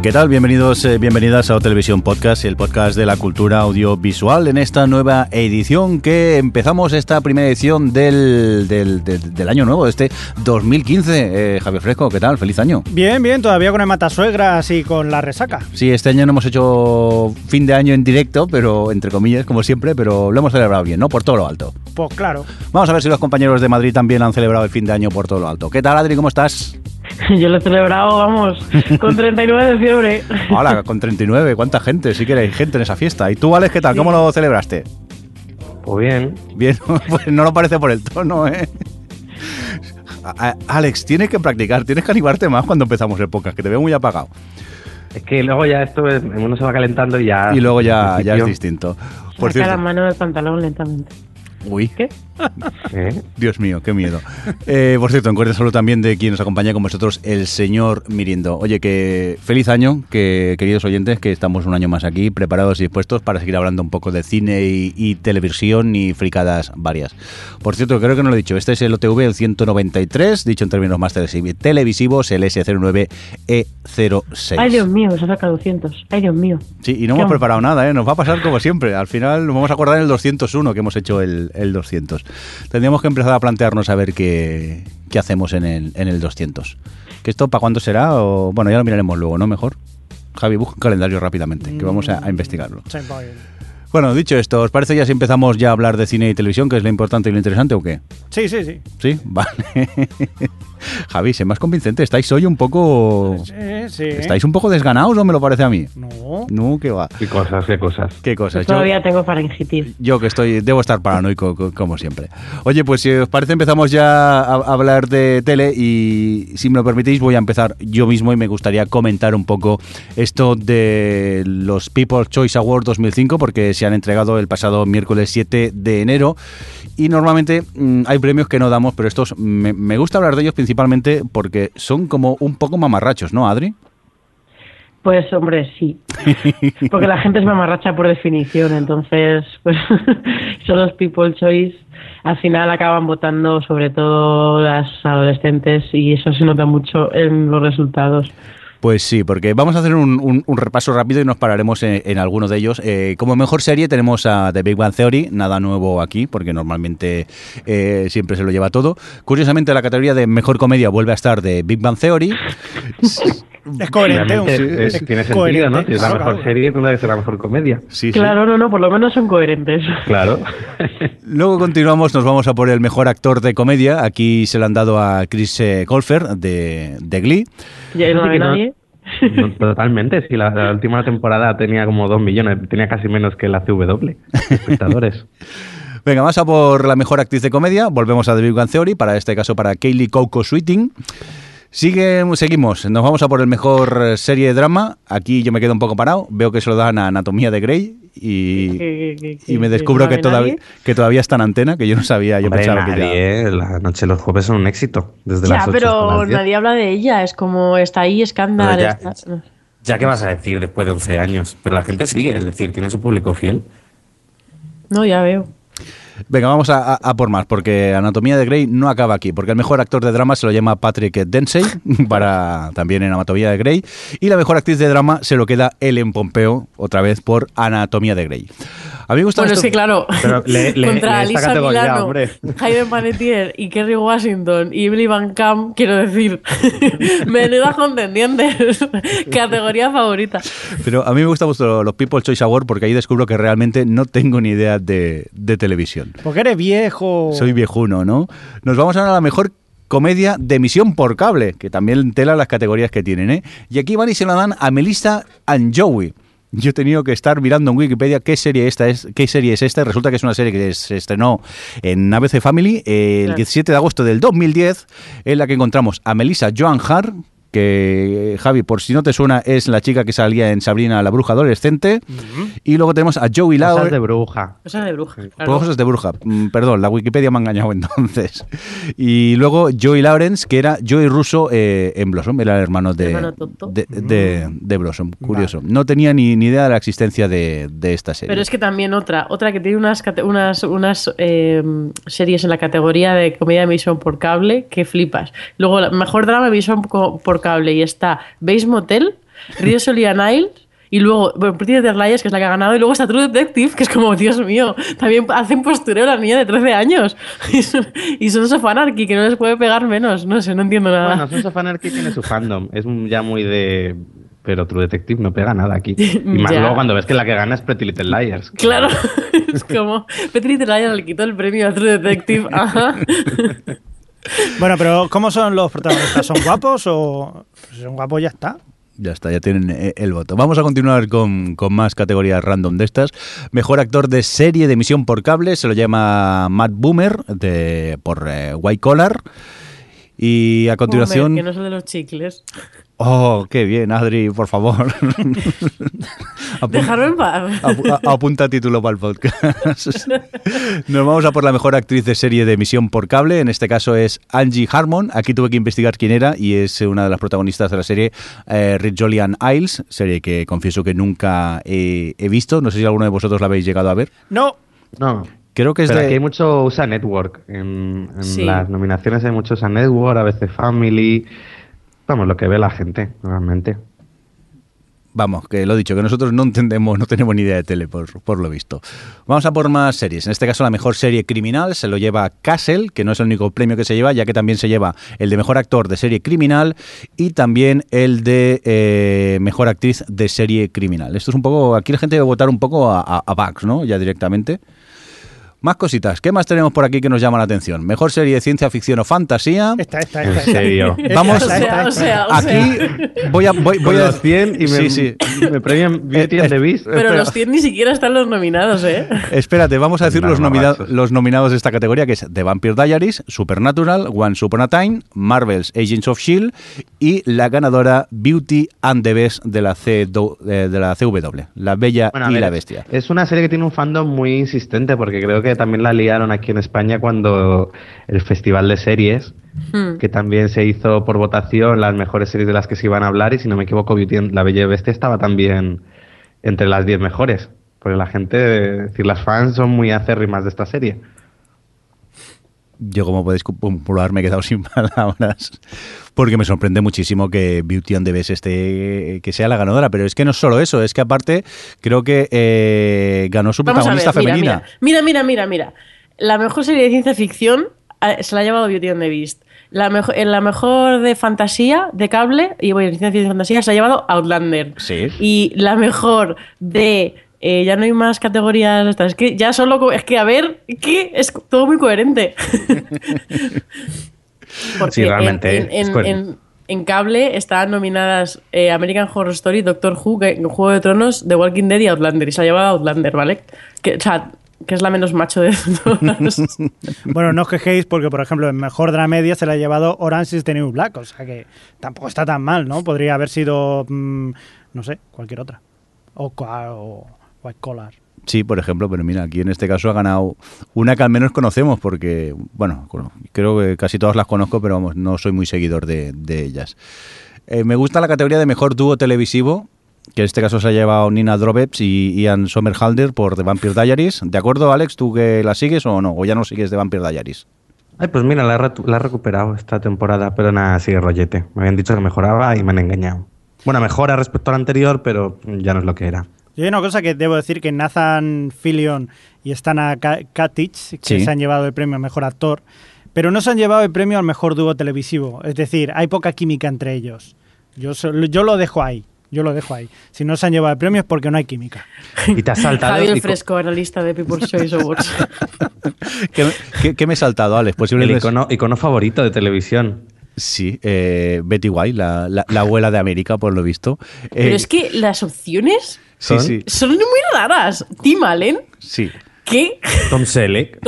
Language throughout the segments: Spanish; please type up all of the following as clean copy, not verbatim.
¿Qué tal? Bienvenidos, bienvenidas a O Televisión Podcast, el podcast de la cultura audiovisual, en esta nueva edición que empezamos, esta primera edición del año nuevo, este 2015. Javier Fresco, ¿qué tal? Feliz año. Bien, bien, todavía con el matasuegras y con la resaca. Sí, este año no hemos hecho fin de año en directo, pero entre comillas, como siempre, pero lo hemos celebrado bien, ¿no? Por todo lo alto. Pues claro. Vamos a ver si los compañeros de Madrid también han celebrado el fin de año por todo lo alto. ¿Qué tal, Adri? ¿Cómo estás? Yo lo he celebrado, vamos, con 39 de fiebre. Hola, con 39, ¿cuánta gente? Sí que hay gente en esa fiesta. ¿Y tú, Alex, qué tal? ¿Cómo lo celebraste? Pues bien. Bien, pues no lo parece por el tono, ¿eh? Alex, tienes que practicar, tienes que animarte más cuando empezamos el podcast, que te veo muy apagado. Es que luego ya uno se va calentando y ya... Y luego ya es distinto. Por cierto, saca la mano del pantalón lentamente. Uy. ¿Qué? Dios mío, qué miedo. Por cierto, en cordial saludo también de quien nos acompaña con vosotros, el señor Mirindo. Oye, que feliz año, que queridos oyentes, que estamos un año más aquí, preparados y dispuestos para seguir hablando un poco de cine y televisión y fricadas varias. Por cierto, creo que no lo he dicho, este es el OTV, el 193, dicho en términos más televisivos, el S09E06. Ay, Dios mío, se ha sacado 200. Ay, Dios mío. Sí, y no hemos preparado nada, ¿eh? Nos va a pasar como siempre. Al final nos vamos a acordar en el 201 que hemos hecho el 200. Tendríamos que empezar a plantearnos a ver qué hacemos en el 200. ¿Que esto para cuándo será? O, bueno, ya lo miraremos luego, ¿no? Mejor. Javi, busca un calendario rápidamente, que vamos a investigarlo. Bueno, dicho esto, ¿os parece ya si empezamos ya a hablar de cine y televisión, que es lo importante y lo interesante, o qué? Sí. ¿Sí? Vale. Javi, sé más convincente. ¿Estáis hoy un poco...? Sí. ¿Estáis un poco desganados o me lo parece a mí? No, ¿qué va? ¿Qué cosas? Yo todavía tengo faringitis. Yo que debo estar paranoico, como siempre. Oye, pues si os parece empezamos ya a hablar de tele y, si me lo permitís, voy a empezar yo mismo y me gustaría comentar un poco esto de los People's Choice Awards 2005, porque se han entregado el pasado miércoles 7 de enero y normalmente hay premios que no damos, pero estos me gusta hablar de ellos principalmente porque son como un poco mamarrachos, ¿no, Adri? Pues, hombre, sí. Porque la gente es mamarracha por definición, entonces, pues, son los People's Choice. Al final acaban votando sobre todo las adolescentes y eso se nota mucho en los resultados. Pues sí, porque vamos a hacer un repaso rápido y nos pararemos en algunos de ellos. Como mejor serie tenemos a The Big Bang Theory, nada nuevo aquí, porque normalmente siempre se lo lleva todo. Curiosamente, la categoría de mejor comedia vuelve a estar The Big Bang Theory. Es coherente. Tiene sentido, coherente, ¿no? Si es la mejor serie, una vez es la mejor comedia. Sí, claro, sí. No, por lo menos son coherentes. Claro. Luego continuamos, nos vamos a por el mejor actor de comedia. Aquí se lo han dado a Chris Colfer de Glee. Ya no hay nadie. No, totalmente, sí, la última temporada tenía como 2 millones, tenía casi menos que la CW, espectadores. Venga, vamos a por la mejor actriz de comedia. Volvemos a The Big Bang Theory, para este caso para Kaylee Coco Sweeting. Seguimos, nos vamos a por el mejor serie de drama. Aquí yo me quedo un poco parado, veo que se lo dan a Anatomía de Grey y me descubro que todavía está en antena, que yo no sabía, yo pensaba que ya... La noche los jueves son un éxito, desde las 8 pero las nadie habla de ella, es como está ahí, escándalo. Ya qué vas a decir después de 11 años, pero la gente sigue, es decir, tiene su público fiel. No, ya veo. Venga, vamos a por más, porque Anatomía de Grey no acaba aquí, porque el mejor actor de drama se lo llama Patrick Dempsey, para también en Anatomía de Grey, y la mejor actriz de drama se lo queda Ellen Pompeo, otra vez por Anatomía de Grey. A mí me gusta esto. Sí, claro. Pero contra Alyssa Milano, Hayden Panettiere y Kerry Washington y Emily VanCamp, quiero decir, menudas contendientes. Categoría favorita. Pero a mí me gustan mucho los People's Choice Awards porque ahí descubro que realmente no tengo ni idea de televisión. Porque eres viejo. Soy viejuno, ¿no? Nos vamos a la mejor comedia de emisión por cable, que también tela las categorías que tienen, ¿eh? Y aquí van y se la dan a Melissa and Joey. Yo he tenido que estar mirando en Wikipedia qué serie es esta. Resulta que es una serie que se estrenó en ABC Family el 17 de agosto del 2010, en la que encontramos a Melissa Joan Hart, que, Javi, por si no te suena, es la chica que salía en Sabrina la bruja adolescente. Uh-huh. Y luego tenemos a Joey Lauer. Cosas de bruja. Cosas de bruja. Claro. Cosas de bruja. Perdón, la Wikipedia me ha engañado entonces. Y luego Joey Lawrence, que era Joey Russo en Blossom, era el hermano de Blossom. Curioso. Vale. No tenía ni idea de la existencia de esta serie. Pero es que también otra que tiene unas series en la categoría de comedia de emisión por cable que flipas. Luego, mejor drama de emisión por cable, y está Bates Motel, Río Solian Isles, y luego Pretty Little Liars, que es la que ha ganado, y luego está True Detective, que es como, Dios mío, también hacen postureo la niña de 13 años. Y son Sons of Anarchy, que no les puede pegar menos. No sé, no entiendo nada. Bueno, Sons of Anarchy tiene su fandom. Es ya muy de... Pero True Detective no pega nada aquí. Y más luego cuando ves que la que gana es Pretty Little Liars. Claro, es como... Pretty Little Liars le quitó el premio a True Detective. Ajá. Bueno, pero ¿cómo son los protagonistas? ¿Son guapos o...? Si son guapos, ya está. Ya está, ya tienen el voto. Vamos a continuar con más categorías random de estas. Mejor actor de serie de emisión por cable se lo llama Matt Boomer por White Collar. Y a continuación... Boomer, que no es el de los chicles. Oh, qué bien, Adri, por favor. Dejarme en paz. Apunta título para el podcast. Nos vamos a por la mejor actriz de serie de emisión por cable. En este caso es Angie Harmon. Aquí tuve que investigar quién era, y es una de las protagonistas de la serie Rijolian Isles, serie que confieso que nunca he visto. No sé si alguno de vosotros la habéis llegado a ver. No. Creo que es pero de... aquí hay mucho USA Network. En sí. Las nominaciones hay mucho USA Network, a veces Family... Vamos, lo que ve la gente, realmente. Vamos, que lo he dicho, que nosotros no entendemos, no tenemos ni idea de tele, por lo visto. Vamos a por más series. En este caso, la mejor serie criminal se lo lleva Castle, que no es el único premio que se lleva, ya que también se lleva el de mejor actor de serie criminal y también el de mejor actriz de serie criminal. Esto es un poco... Aquí la gente debe votar un poco a Bugs, ¿no? Ya directamente. Más cositas. ¿Qué más tenemos por aquí que nos llama la atención? Mejor serie de ciencia ficción o fantasía. Esta. ¿En serio? Vamos. O sea. Voy a los 100 y me premian Beauty and the Beast. Pero los 100 ni siquiera están los nominados, ¿eh? Espérate, vamos a decir los nominados de esta categoría, que es The Vampire Diaries, Supernatural, Once Upon a Time, Marvel's Agents of S.H.I.E.L.D. y la ganadora Beauty and the Beast de la CW, La Bella y la Bestia. Es una serie que tiene un fandom muy insistente, porque creo que también la liaron aquí en España cuando el Festival de Series, que también se hizo por votación las mejores series de las que se iban a hablar, y si no me equivoco, La Bella y la Bestia estaba también entre las 10 mejores, porque la gente, es decir, las fans son muy acérrimas de esta serie. Yo, como podéis comprobar, me he quedado sin palabras, porque me sorprende muchísimo que Beauty and the Beast que sea la ganadora. Pero es que no es solo eso, es que aparte creo que ganó su protagonista femenina. Mira. La mejor serie de ciencia ficción se la ha llevado Beauty and the Beast. La mejor de fantasía, de cable, y bueno, ciencia ficción y fantasía, se la ha llevado Outlander. Sí. Y la mejor de... ya no hay más categorías estas. Es que ya solo... Es que, a ver, ¿qué? Es todo muy coherente. Porque sí, realmente. En cable están nominadas American Horror Story, Doctor Who, Juego de Tronos, The Walking Dead y Outlander. Y se ha llevado Outlander, ¿vale? Que es la menos macho de todas. Bueno, no os quejéis porque, por ejemplo, en mejor dramedia se la ha llevado Orange is the New Black. O sea que tampoco está tan mal, ¿no? Podría haber sido, no sé, cualquier otra. O White Collar. Sí, por ejemplo, pero mira, aquí en este caso ha ganado una que al menos conocemos, porque, bueno, creo que casi todas las conozco, pero vamos, no soy muy seguidor de ellas. Me gusta la categoría de mejor dúo televisivo, que en este caso se ha llevado Nina Droveps y Ian Somerhalder por The Vampire Diaries. ¿De acuerdo, Alex? ¿Tú que la sigues o no? ¿O ya no sigues The Vampire Diaries? Ay, pues mira, la he recuperado esta temporada, pero nada, sigue rollete. Me habían dicho que mejoraba y me han engañado. Bueno, mejora respecto al anterior, pero ya no es lo que era. Y hay una cosa que debo decir, que Nathan Fillion y Stana Katic, que se han llevado el premio al mejor actor, pero no se han llevado el premio al mejor dúo televisivo. Es decir, hay poca química entre ellos. Yo lo dejo ahí. Si no se han llevado el premio es porque no hay química. Y te has saltado. Javier Fresco, analista de People's Choice Awards. ¿Qué me he saltado, Alex? Posiblemente el icono favorito de televisión. Sí, Betty White, la abuela de América, por lo visto. Pero es que las opciones son muy raras. Tim Allen. Sí. ¿Qué? Tom Selleck.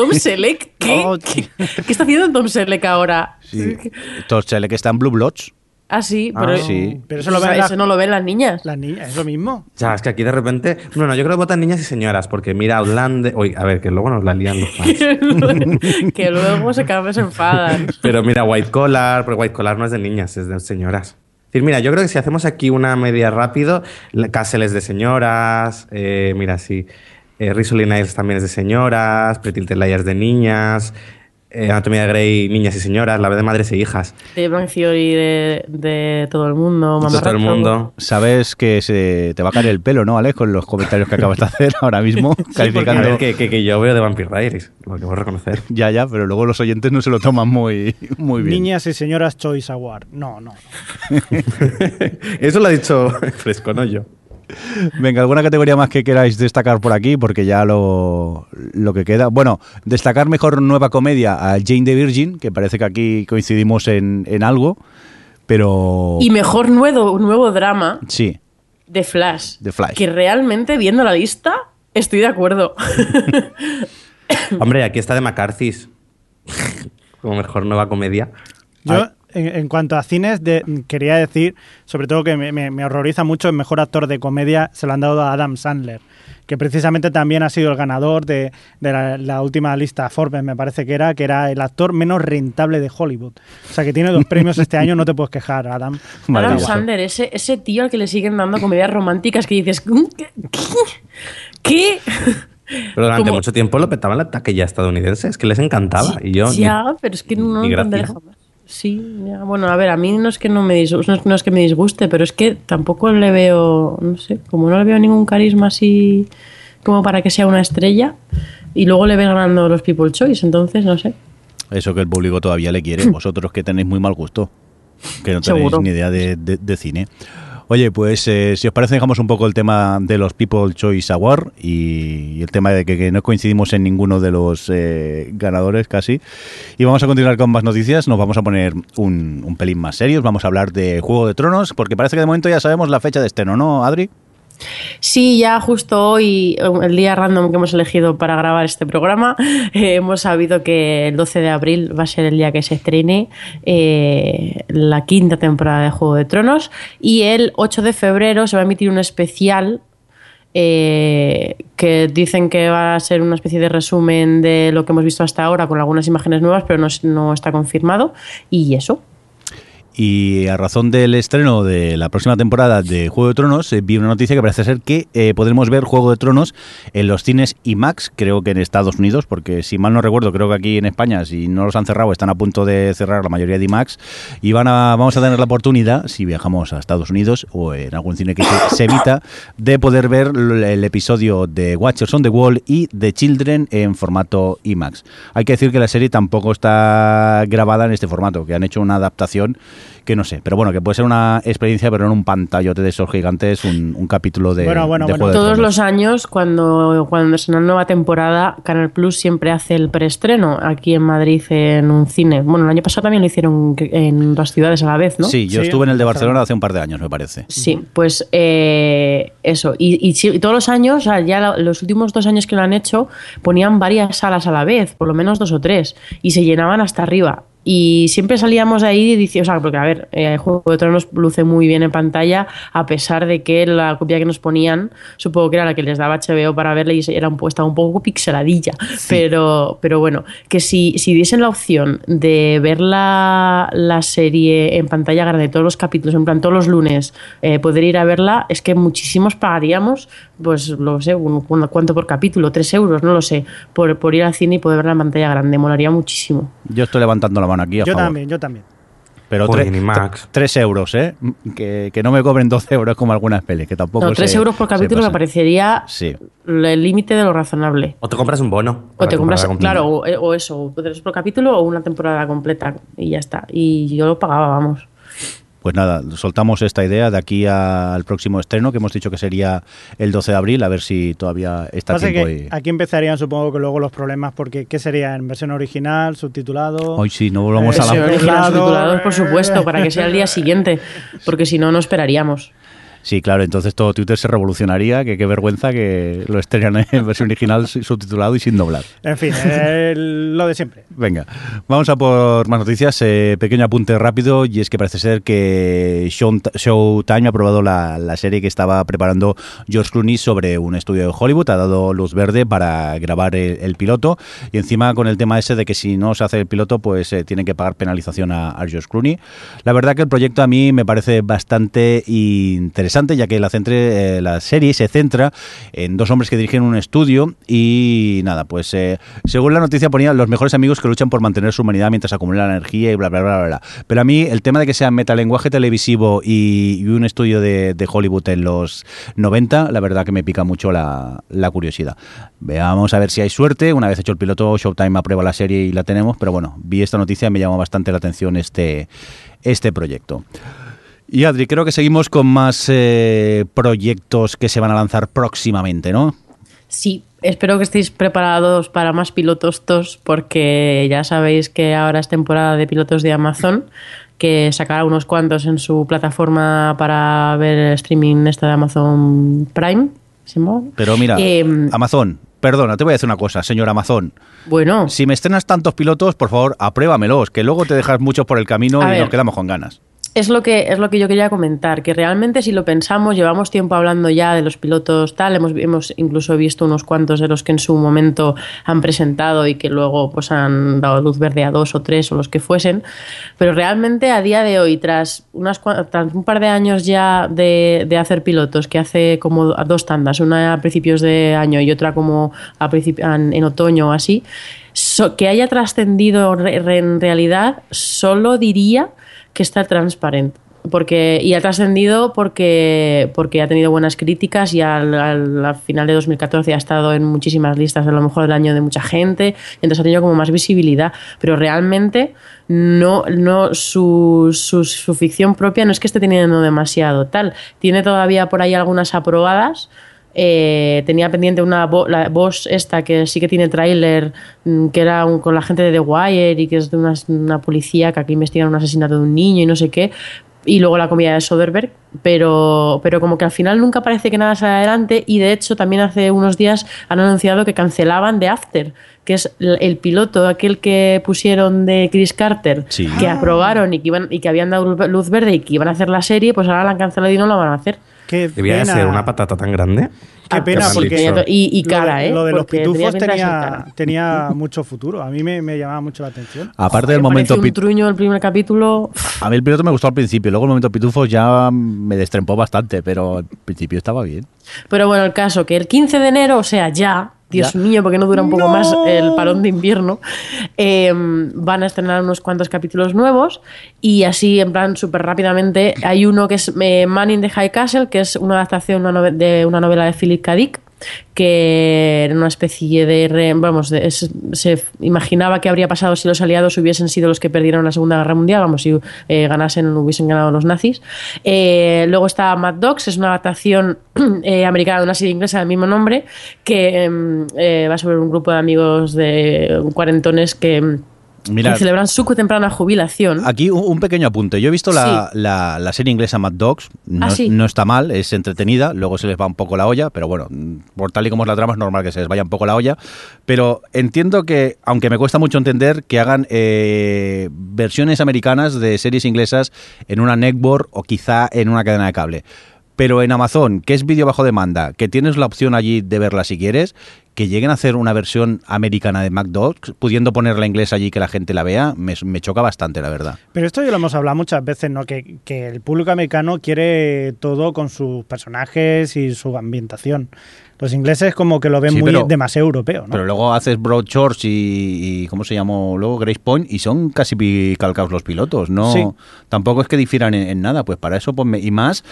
¿Qué? ¿Qué está haciendo Tom Selleck ahora? Sí. Tom Selleck está en Blue Bloods. Ah, sí, pero, sí. Pero eso, eso no lo ven las niñas. Las niñas, es lo mismo. Ya, es que aquí de repente... Bueno, yo creo que votan niñas y señoras, porque mira Outlander... Uy, a ver, que luego nos la lían los fans. Que luego se cada vez enfadan. Pero mira White Collar, porque White Collar no es de niñas, es de señoras. Es decir, mira, yo creo que si hacemos aquí una media rápido, Cáceles de señoras, mira, sí, Rizzoli Niles también es de señoras, Pretty Little Liars de niñas... Anatomía de Grey, niñas y señoras, la vez de madres e hijas. The Bang Theory de todo el mundo, mamá. De todo el mundo. Sabes que se te va a caer el pelo, ¿no, Alex? Con los comentarios que acabas de hacer ahora mismo. Sí, calificando. Porque, a ver, que yo veo The Vampire Diaries, lo que voy a reconocer. Ya, pero luego los oyentes no se lo toman muy bien. Niñas y señoras Choice Award. No. Eso lo ha dicho Fresco, no yo. Venga, ¿alguna categoría más que queráis destacar por aquí? Porque ya lo que queda... Bueno, destacar mejor nueva comedia a Jane the Virgin, que parece que aquí coincidimos en algo, pero... Y mejor nuevo drama. Sí. The Flash. The Flash. Que realmente, viendo la lista, estoy de acuerdo. Hombre, aquí está de McCarthy's. Como mejor nueva comedia. Yo... En cuanto a cines, quería decir, sobre todo que me horroriza mucho, el mejor actor de comedia se lo han dado a Adam Sandler, que precisamente también ha sido el ganador de la última lista Forbes, me parece que era el actor menos rentable de Hollywood. O sea, que tiene 2 premios este año, no te puedes quejar, Adam. Adam Sandler, ese tío al que le siguen dando comedias románticas que dices, ¿qué? Pero durante ¿Cómo? Mucho tiempo lo petaban la taquilla estadounidense, es que les encantaba. Sí, y yo, ya, pero es que no lo dejaba. Sí, ya. Bueno, a ver, a mí no es que me disguste, pero es que tampoco le veo, no sé, como no le veo ningún carisma así como para que sea una estrella, y luego le ve ganando los People's Choice, entonces no sé. Eso que el público todavía le quiere, vosotros que tenéis muy mal gusto, que no tenéis ni idea de cine. Oye, pues si os parece dejamos un poco el tema de los People's Choice Award y el tema de que no coincidimos en ninguno de los ganadores casi. Y vamos a continuar con más noticias, nos vamos a poner un pelín más serios, vamos a hablar de Juego de Tronos, porque parece que de momento ya sabemos la fecha de estreno, ¿no, Adri? Sí, ya justo hoy, el día random que hemos elegido para grabar este programa, hemos sabido que el 12 de abril va a ser el día que se estrene la 5ª temporada de Juego de Tronos, y el 8 de febrero se va a emitir un especial que dicen que va a ser una especie de resumen de lo que hemos visto hasta ahora con algunas imágenes nuevas, pero no está confirmado, y eso. Y a razón del estreno de la próxima temporada de Juego de Tronos, vi una noticia que parece ser que podremos ver Juego de Tronos en los cines IMAX, creo que en Estados Unidos, porque si mal no recuerdo, creo que aquí en España, si no los han cerrado, están a punto de cerrar la mayoría de IMAX, y vamos a tener la oportunidad, si viajamos a Estados Unidos o en algún cine que se evita, de poder ver el episodio de Watchers on the Wall y The Children en formato IMAX. Hay que decir que la serie tampoco está grabada en este formato, que han hecho una adaptación que no sé, pero bueno, que puede ser una experiencia, pero no un pantallote de esos gigantes, un capítulo de bueno. Juego de Todos los años, cuando es una nueva temporada, Canal Plus siempre hace el preestreno aquí en Madrid en un cine. Bueno, el año pasado también lo hicieron en dos ciudades a la vez, ¿no? Sí, yo estuve en el de Barcelona hace un par de años, me parece. Sí, pues eso. Y todos los años, ya los últimos 2 años que lo han hecho, ponían varias salas a la vez, por lo menos 2 o 3, y se llenaban hasta arriba. Y siempre salíamos de ahí diciendo, o sea, porque a ver, el Juego de Tronos luce muy bien en pantalla, a pesar de que la copia que nos ponían, supongo que era la que les daba HBO para verla y estaba un poco pixeladilla, sí. Pero bueno, que si diesen la opción de ver la serie en pantalla grande, todos los capítulos, en plan todos los lunes, poder ir a verla, es que muchísimos pagaríamos, pues no sé, ¿cuánto por capítulo? 3 euros, no lo sé, por ir al cine y poder verla en pantalla grande, molaría muchísimo. Yo estoy levantando la mano aquí, yo también. Pero 3 euros, ¿eh? Que no me cobren 12 euros como algunas pelis, que tampoco. No, 3 euros por capítulo me parecería el límite de lo razonable. O te compras un bono. O te compras, claro, o eso, 3 por capítulo o una temporada completa y ya está. Y yo lo pagaba, vamos. Pues nada, soltamos esta idea de aquí al próximo estreno, que hemos dicho que sería el 12 de abril, a ver si todavía está tiempo. Que aquí empezarían, supongo, que luego los problemas, porque ¿qué sería? ¿En versión original, subtitulado? Hoy sí, no volvamos a la... Subtitulados, por supuesto, para que sea el día siguiente, porque si no, no esperaríamos. Sí, claro, entonces todo Twitter se revolucionaría, que qué vergüenza que lo estrenan en versión original subtitulado y sin doblar. En fin, lo de siempre. Venga, vamos a por más noticias. Pequeño apunte rápido, y es que parece ser que Showtime ha aprobado la serie que estaba preparando George Clooney sobre un estudio de Hollywood, ha dado luz verde para grabar el piloto, y encima con el tema ese de que si no se hace el piloto pues tienen que pagar penalización a George Clooney. La verdad que el proyecto a mí me parece bastante interesante, ya que la serie se centra en dos hombres que dirigen un estudio y nada, pues según la noticia ponía los mejores amigos que luchan por mantener su humanidad mientras acumulan energía y bla bla bla bla, bla. Pero a mí el tema de que sea metalenguaje televisivo y un estudio de Hollywood en los 90, la verdad que me pica mucho la curiosidad. Veamos a ver si hay suerte. Una vez hecho el piloto, Showtime aprueba la serie y la tenemos, pero bueno, vi esta noticia y me llamó bastante la atención este proyecto. Y Adri, creo que seguimos con más proyectos que se van a lanzar próximamente, ¿no? Sí, espero que estéis preparados para más pilotos tos, porque ya sabéis que ahora es temporada de pilotos de Amazon, que sacará unos cuantos en su plataforma para ver el streaming de Amazon Prime. ¿Sí? Pero mira, Amazon, perdona, te voy a decir una cosa, señor Amazon. Bueno. Si me estrenas tantos pilotos, por favor, apruébamelos, que luego te dejas muchos por el camino y nos quedamos con ganas. Es lo que yo quería comentar, que realmente si lo pensamos, llevamos tiempo hablando ya de los pilotos tal, hemos incluso visto unos cuantos de los que en su momento han presentado y que luego pues han dado luz verde a 2 o 3 o los que fuesen, pero realmente a día de hoy, tras un par de años ya de hacer pilotos, que hace como 2 tandas, una a principios de año y otra como en otoño o así, que haya trascendido en realidad, solo diría que está transparente, y ha trascendido porque ha tenido buenas críticas y al final de 2014 ha estado en muchísimas listas, a lo mejor del año de mucha gente, entonces ha tenido como más visibilidad, pero realmente no su ficción propia no es que esté teniendo demasiado tal, tiene todavía por ahí algunas aprobadas. Tenía pendiente la voz esta que sí que tiene tráiler, que era con la gente de The Wire y que es de una policía que aquí investigan un asesinato de un niño y no sé qué, y luego la comida de Soderbergh, pero como que al final nunca parece que nada salga adelante, y de hecho también hace unos días han anunciado que cancelaban The After, que es el piloto aquel que pusieron de Chris Carter, sí, que aprobaron y que habían dado luz verde y que iban a hacer la serie, pues ahora la han cancelado y no la van a hacer. Debía ser una patata tan grande. Qué pena, porque y cara, ¿eh? Lo de los pitufos tenía mucho futuro. A mí me llamaba mucho la atención. Aparte del momento pitufos. Truño el primer capítulo. A mí el piloto me gustó al principio, luego el momento pitufos ya me destrempó bastante, pero al principio estaba bien. Pero bueno, el caso que el 15 de enero, o sea, ya. Dios mío, porque no dura un poco más el parón de invierno. Van a estrenar unos cuantos capítulos nuevos y así, en plan, súper rápidamente. Hay uno que es Man in the High Castle, que es una adaptación de una novela de Philip K. Dick, que era una especie de... se imaginaba que habría pasado si los aliados hubiesen sido los que perdieron la Segunda Guerra Mundial, si ganasen o hubiesen ganado los nazis. Luego está Mad Dogs, es una adaptación americana de una serie inglesa del mismo nombre, que va sobre un grupo de amigos de cuarentones que... Mirad, celebran su temprana jubilación. Aquí un pequeño apunte. Yo he visto la serie inglesa Mad Dogs. No está mal, es entretenida. Luego se les va un poco la olla, pero bueno, por tal y como es la trama, es normal que se les vaya un poco la olla. Pero entiendo que, aunque me cuesta mucho entender, que hagan versiones americanas de series inglesas en una network o quizá en una cadena de cable. Pero en Amazon, que es vídeo bajo demanda, que tienes la opción allí de verla si quieres, que lleguen a hacer una versión americana de Mad Dogs, pudiendo poner la inglesa allí que la gente la vea, me choca bastante, la verdad. Pero esto ya lo hemos hablado muchas veces, ¿no? Que el público americano quiere todo con sus personajes y su ambientación. Los ingleses como que lo ven demasiado europeo, ¿no? Pero luego haces Broadchurch y ¿cómo se llamó luego? Grace Point, y son casi calcaos los pilotos, ¿no? Sí. Tampoco es que difieran en nada, pues para eso ponme... Y más,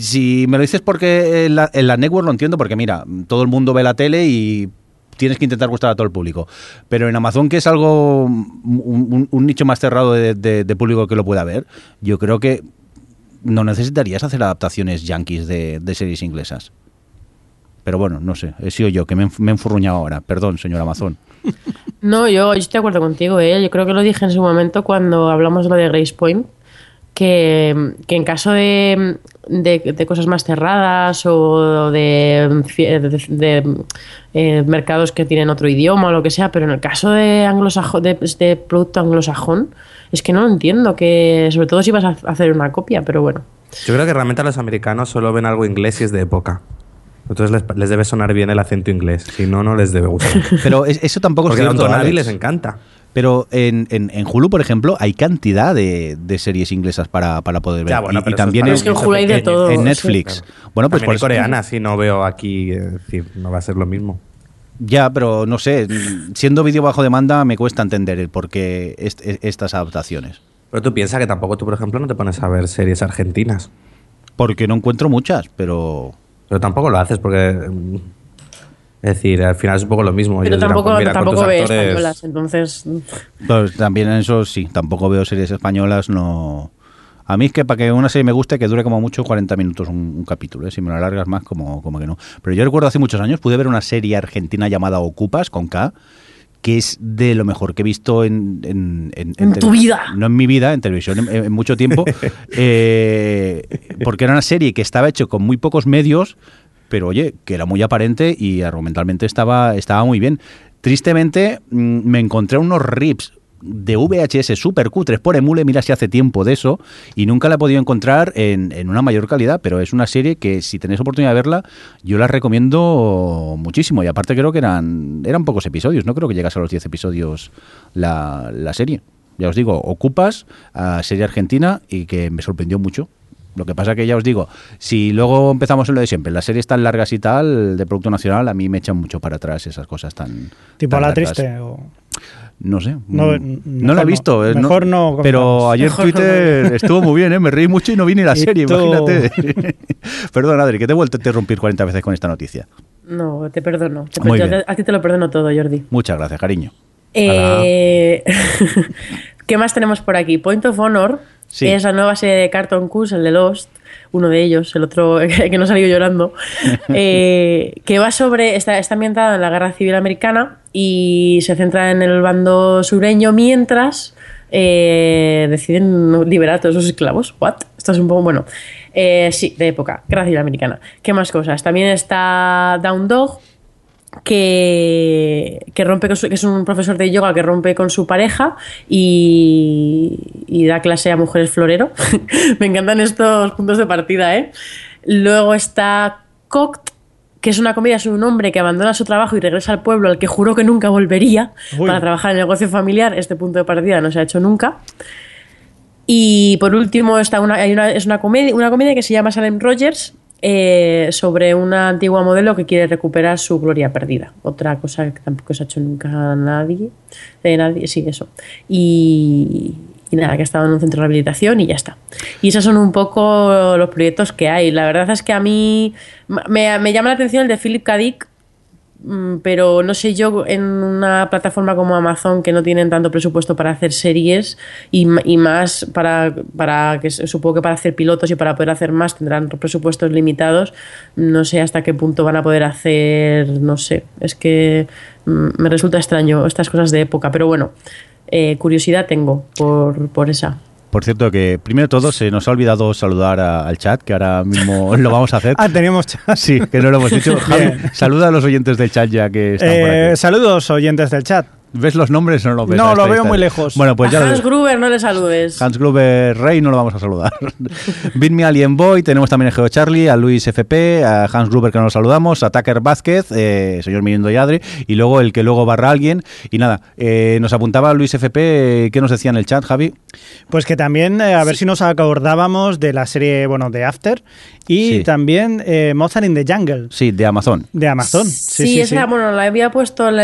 si me lo dices porque en la network lo entiendo, porque mira, todo el mundo ve la tele y tienes que intentar gustar a todo el público. Pero en Amazon, que es algo... un nicho más cerrado de público que lo pueda ver, yo creo que no necesitarías hacer adaptaciones yankees de series inglesas. Pero bueno, no sé, he sido yo, que me he enfurruñado ahora. Perdón, señor Amazon. No, yo estoy de acuerdo contigo, ¿eh? Yo creo que lo dije en su momento cuando hablamos de lo de Grace Point, que en caso de cosas más cerradas o de mercados que tienen otro idioma o lo que sea, pero en el caso de producto anglosajón, es que no lo entiendo, que sobre todo si vas a hacer una copia, pero bueno. Yo creo que realmente a los americanos solo ven algo inglés y es de época. Entonces les debe sonar bien el acento inglés, si no, no les debe gustar. Pero eso tampoco es cierto. Porque a Tonali les encanta. Pero en Hulu, por ejemplo, hay cantidad de series inglesas para poder ver. Ya, bueno, y también es que en Hulu hay de todo. En Netflix. Sí, claro. Bueno, pues por coreana, si no veo aquí, no va a ser lo mismo. Ya, pero no sé, siendo vídeo bajo demanda me cuesta entender el porqué estas adaptaciones. Pero tú piensas que tampoco tú, por ejemplo, no te pones a ver series argentinas. Porque no encuentro muchas, pero... Pero tampoco lo haces porque... Es decir, al final es un poco lo mismo. Pero tampoco ves actores... españolas, entonces... Pues también en eso sí, tampoco veo series españolas, no... A mí es que para que una serie me guste que dure como mucho 40 minutos un capítulo, ¿eh? Si me lo alargas más, como que no. Pero yo recuerdo hace muchos años pude ver una serie argentina llamada Ocupas, con K, que es de lo mejor que he visto en tu vida. No en mi vida, en televisión, en mucho tiempo. Porque era una serie que estaba hecho con muy pocos medios, pero oye, que era muy aparente y argumentalmente estaba muy bien. Tristemente, me encontré unos rips de VHS super cutres por Emule, mira si hace tiempo de eso, y nunca la he podido encontrar en una mayor calidad, pero es una serie que si tenéis oportunidad de verla, yo la recomiendo muchísimo, y aparte creo que eran pocos episodios, no creo que llegase a los 10 episodios la serie. Ya os digo, Ocupas, serie argentina, y que me sorprendió mucho. Lo que pasa que ya os digo, si luego empezamos en lo de siempre, las series tan largas y tal, de producto nacional, a mí me echan mucho para atrás esas cosas tan... Tipo tan La largas. Triste o... No sé, no la he visto. No, mejor no. Pero ayer Twitter estuvo muy bien, ¿eh? Me reí mucho y no vi ni la serie, imagínate. Perdón, Adri, que te he vuelto a interrumpir 40 veces con esta noticia. No, te perdono. Muy bien. A ti te lo perdono todo, Jordi. Muchas gracias, cariño. ¿Qué más tenemos por aquí? Point of Honor, sí. Es la nueva serie de Carlton Cuse, el de Lost, uno de ellos, el otro que no salió llorando, que va sobre, está ambientada en la Guerra Civil Americana y se centra en el bando sureño mientras deciden liberar a todos los esclavos. ¿What? Esto es un poco, bueno, sí, de época, Guerra Civil Americana. ¿Qué más cosas? También está Down Dog, que rompe con que es un profesor de yoga que rompe con su pareja y da clase a mujeres florero. Me encantan estos puntos de partida, ¿eh? Luego está Cocked, que es una comedia sobre un hombre que abandona su trabajo y regresa al pueblo al que juró que nunca volvería. Uy. Para trabajar en el negocio familiar. Este punto de partida no se ha hecho nunca. Y por último está una comedia que se llama Salem Rogers, sobre una antigua modelo que quiere recuperar su gloria perdida. Otra cosa que tampoco se ha hecho nunca nadie, sí, eso. Y nada, que ha estado en un centro de rehabilitación y ya está. Y esos son un poco los proyectos que hay. La verdad es que a mí me llama la atención el de Philip K. Dick, pero no sé yo, en una plataforma como Amazon, que no tienen tanto presupuesto para hacer series y más para que supongo que para hacer pilotos y para poder hacer más tendrán presupuestos limitados, no sé hasta qué punto van a poder hacer, no sé, es que me resulta extraño estas cosas de época, pero bueno, curiosidad tengo por esa. Por cierto, que primero todo se nos ha olvidado saludar al chat, que ahora mismo lo vamos a hacer. Ah, tenemos chat. Sí, que no lo hemos dicho. Javi, saluda a los oyentes del chat ya que están por aquí. Saludos, oyentes del chat. ¿Ves los nombres? No los ves. No, lo veo muy lejos. Bueno, pues ya Hans Gruber no le saludes. Hans Gruber Rey no lo vamos a saludar. Vinmi Alien Boy, tenemos también a Geo Charlie, a Luis FP, a Hans Gruber que no lo saludamos, a Tucker Vázquez, señor Mirindo y Adri, y luego el que luego barra alguien. Y nada, nos apuntaba Luis FP, ¿qué nos decía en el chat, Javi? Pues que también, a ver si nos acordábamos de la serie, bueno, de After, y sí, también Mozart in the Jungle. Sí, de Amazon. De Amazon. Sí, sí, esa, sí. Bueno, la había puesto en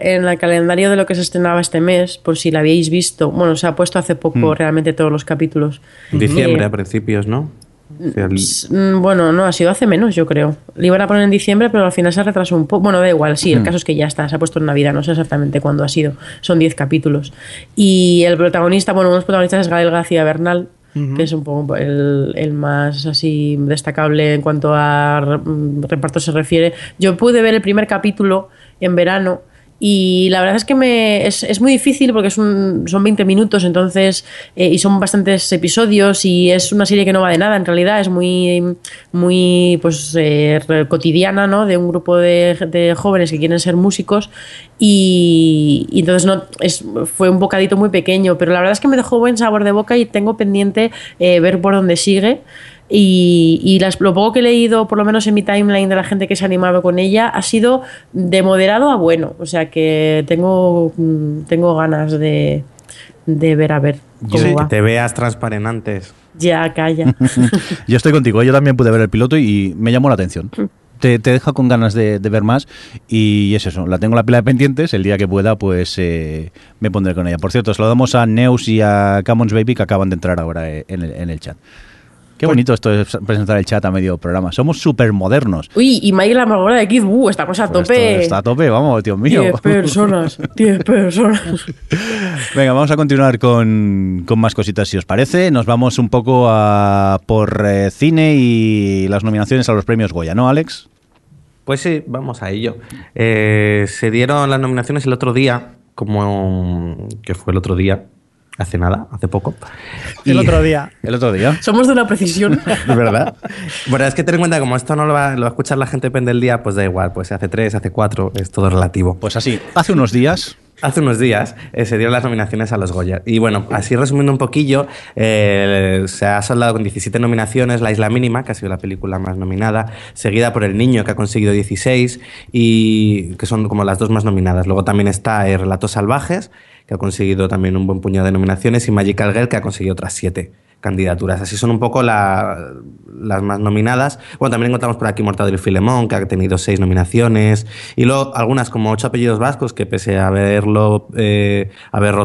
el calendario de lo que se estrenaba este mes, por si la habíais visto. Bueno, se ha puesto hace poco realmente todos los capítulos. Diciembre, a principios, ¿no? Bueno, no, ha sido hace menos, yo creo. Le iban a poner en diciembre, pero al final se retrasó un poco. Bueno, da igual, sí, el caso es que ya está, se ha puesto en Navidad, no sé exactamente cuándo ha sido. Son 10 capítulos. Y el protagonista, bueno, uno de los protagonistas es Gael García Bernal, que es un poco el más así destacable en cuanto a reparto se refiere. Yo pude ver el primer capítulo en verano Y la verdad es que es muy difícil porque son 20 minutos, entonces, y son bastantes episodios, y es una serie que no va de nada, en realidad es muy pues cotidiana, ¿no? De un grupo de jóvenes que quieren ser músicos, y entonces fue un bocadito muy pequeño, pero la verdad es que me dejó buen sabor de boca y tengo pendiente ver por dónde sigue. Y lo poco que he leído, por lo menos en mi timeline, de la gente que se ha animado con ella, ha sido de moderado a bueno. O sea que tengo ganas de ver a ver cómo va. Te veas transparentes. Ya, calla. Yo estoy contigo. Yo también pude ver el piloto y me llamó la atención. Te deja con ganas de ver más, y es eso, la tengo en la pila de pendientes. El día que pueda, pues me pondré con ella. Por cierto, saludamos a Neus y a Camons Baby, que acaban de entrar ahora en el chat. Qué bonito esto es presentar el chat a medio programa. Somos súper modernos. Uy, y Mike la Amargura de Kid, está cosa a tope. Está a tope, vamos, Dios mío. 10 personas. Venga, vamos a continuar con más cositas, si os parece. Nos vamos un poco por cine y las nominaciones a los premios Goya, ¿no, Alex? Pues sí, vamos a ello. Se dieron las nominaciones el otro día, como que fue el otro día. Hace nada, hace poco. El otro día. Somos de una precisión. ¿Es verdad? Bueno, es que ten en cuenta que como esto no lo va a escuchar la gente depende del día, pues da igual, pues hace 3, hace 4, es todo relativo. Pues así, hace unos días se dieron las nominaciones a los Goya. Y bueno, así resumiendo un poquillo, se ha saldado con 17 nominaciones La Isla Mínima, que ha sido la película más nominada, seguida por El Niño, que ha conseguido 16, y que son como las dos más nominadas. Luego también está Relatos Salvajes, que ha conseguido también un buen puñado de nominaciones, y Magical Girl, que ha conseguido otras 7 candidaturas. Así son un poco las más nominadas. Bueno, también encontramos por aquí Mortadelo y Filemón, que ha tenido 6 nominaciones, y luego algunas como 8 Apellidos Vascos, que pese a haber roto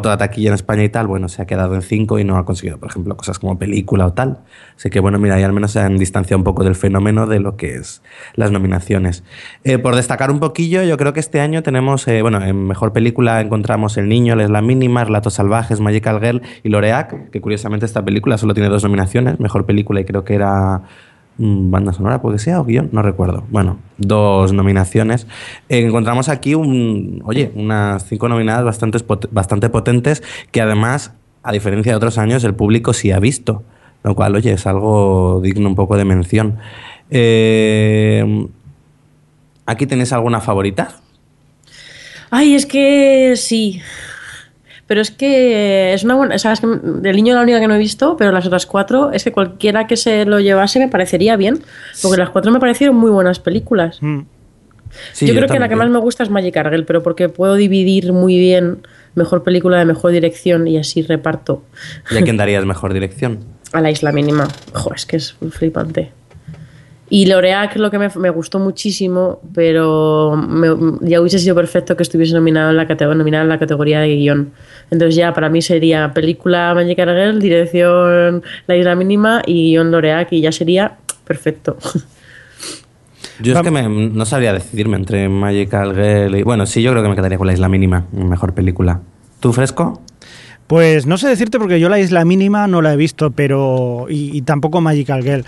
la taquilla en España y tal, bueno, se ha quedado en 5 y no ha conseguido, por ejemplo, cosas como película o tal. Así que bueno, mira, y al menos se han distanciado un poco del fenómeno de lo que es las nominaciones. Por destacar un poquillo, yo creo que este año tenemos, en Mejor Película encontramos El Niño, La Isla Mínima, Relatos Salvajes, Magical Girl y Loreak, que curiosamente esta película solo tiene 2 nominaciones, Mejor Película y creo que era banda sonora, puede que sea, o guión, no recuerdo. Bueno, 2 nominaciones. Encontramos aquí unas 5 nominadas bastante potentes, que además, a diferencia de otros años, el público sí ha visto, lo cual, oye, es algo digno un poco de mención. ¿Aquí tenéis alguna favorita? Ay, es que sí. Pero es que es una buena... ¿Sabes? El Niño es la única que no he visto, pero las otras 4, es que cualquiera que se lo llevase me parecería bien, porque las 4 me parecieron muy buenas películas. Sí, yo creo que la que más me gusta es Magical Girl, pero porque puedo dividir muy bien Mejor Película de Mejor Dirección y así reparto. ¿Y a quién darías Mejor Dirección? A La Isla Mínima. Jo, es que es flipante. Y Loreak, lo que me gustó muchísimo, pero ya hubiese sido perfecto que estuviese nominada en la categoría de guión. Entonces ya para mí sería película Magical Girl, dirección La Isla Mínima y guión Loreak, y ya sería perfecto. Yo es que no sabría decidirme entre Magical Girl y... Bueno, sí, yo creo que me quedaría con La Isla Mínima, mejor película. ¿Tú, Fresco? Pues no sé decirte porque yo La Isla Mínima no la he visto, pero... y tampoco Magical Girl.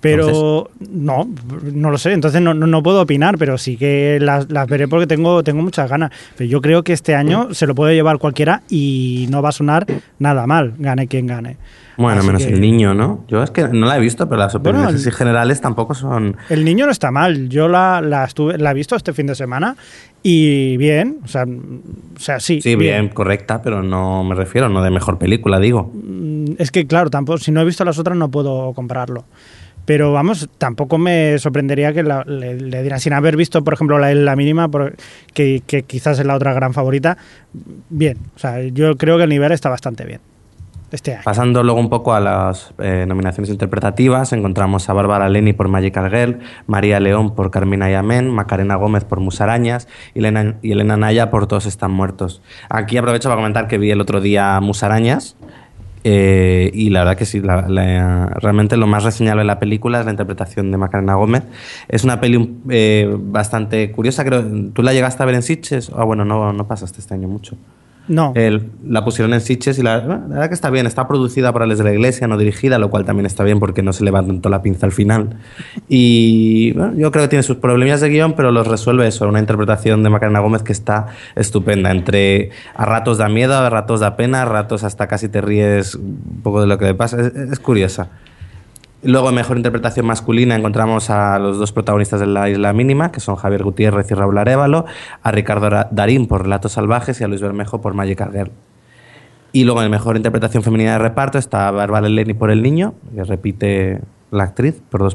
Pero entonces, no lo sé, entonces no puedo opinar, pero sí que las veré porque tengo muchas ganas. Pero yo creo que este año se lo puede llevar cualquiera y no va a sonar nada mal, gane quien gane. Bueno, así menos que... El Niño, ¿no? Yo es que no la he visto, pero las opiniones generales tampoco son... El Niño no está mal, yo la he visto este fin de semana y bien, o sea sí. Sí, bien, correcta, pero no me refiero, no de mejor película, digo. Es que claro, tampoco, si no he visto las otras no puedo compararlo. Pero vamos, tampoco me sorprendería que le dieran, sin haber visto, por ejemplo, la mínima, que quizás es la otra gran favorita. Bien, o sea, yo creo que el nivel está bastante bien este año. Pasando luego un poco a las nominaciones interpretativas, encontramos a Bárbara Lennie por Magical Girl, María León por Carmina y Amén, Macarena Gómez por Musarañas y Elena Naya por Todos están muertos. Aquí aprovecho para comentar que vi el otro día Musarañas. Y la verdad que sí, realmente lo más reseñable de la película es la interpretación de Macarena Gómez. Es una peli bastante curiosa, creo. ¿Tú la llegaste a ver en Sitges? Ah, bueno, no pasaste este año mucho. No. La pusieron en Sitges y la verdad que está bien. Está producida por Alex de la Iglesia, no dirigida, lo cual también está bien porque no se le va tanto la pinza al final. Y bueno, yo creo que tiene sus problemillas de guión, pero los resuelve eso. Una interpretación de Macarena Gómez que está estupenda. Entre a ratos da miedo, a ratos da pena, a ratos hasta casi te ríes un poco de lo que le pasa. Es curiosa. Luego, mejor interpretación masculina, encontramos a los dos protagonistas de La Isla Mínima, que son Javier Gutiérrez y Raúl Arévalo, a Ricardo Darín por Relatos Salvajes y a Luis Bermejo por Magical Girl. Y luego, en mejor interpretación femenina de reparto, está Bárbara Lennie por El Niño, que repite la actriz por dos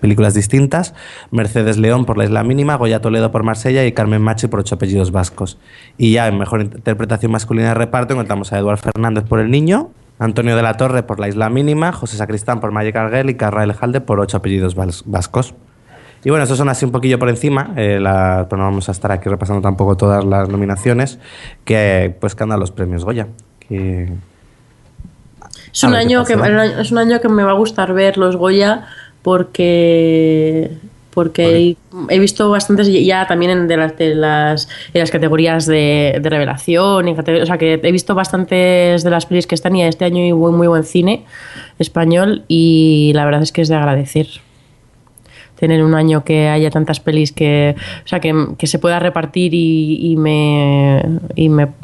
películas distintas, Mercedes León por La Isla Mínima, Goya Toledo por Marsella y Carmen Machi por Ocho Apellidos Vascos. Y ya en mejor interpretación masculina de reparto encontramos a Eduardo Fernández por El Niño, Antonio de la Torre por La Isla Mínima, José Sacristán por Magical Girl y Carrael Halde por Ocho Apellidos Vascos. Y bueno, esos son así un poquillo por encima, pero no vamos a estar aquí repasando tampoco todas las nominaciones que pues que andan los premios Goya. Que... Es un año que me va a gustar ver los Goya porque he visto bastantes ya también en las categorías de revelación, o sea que he visto bastantes de las pelis que están y este año hay muy, muy buen cine español y la verdad es que es de agradecer tener un año que haya tantas pelis que se pueda repartir y me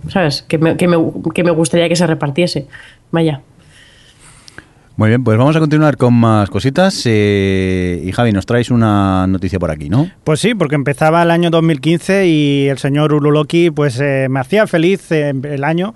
sabes que me gustaría que se repartiese. Vaya. Muy bien, pues vamos a continuar con más cositas y Javi, nos traes una noticia por aquí, ¿no? Pues sí, porque empezaba el año 2015 y el señor Urululoqui pues me hacía feliz el año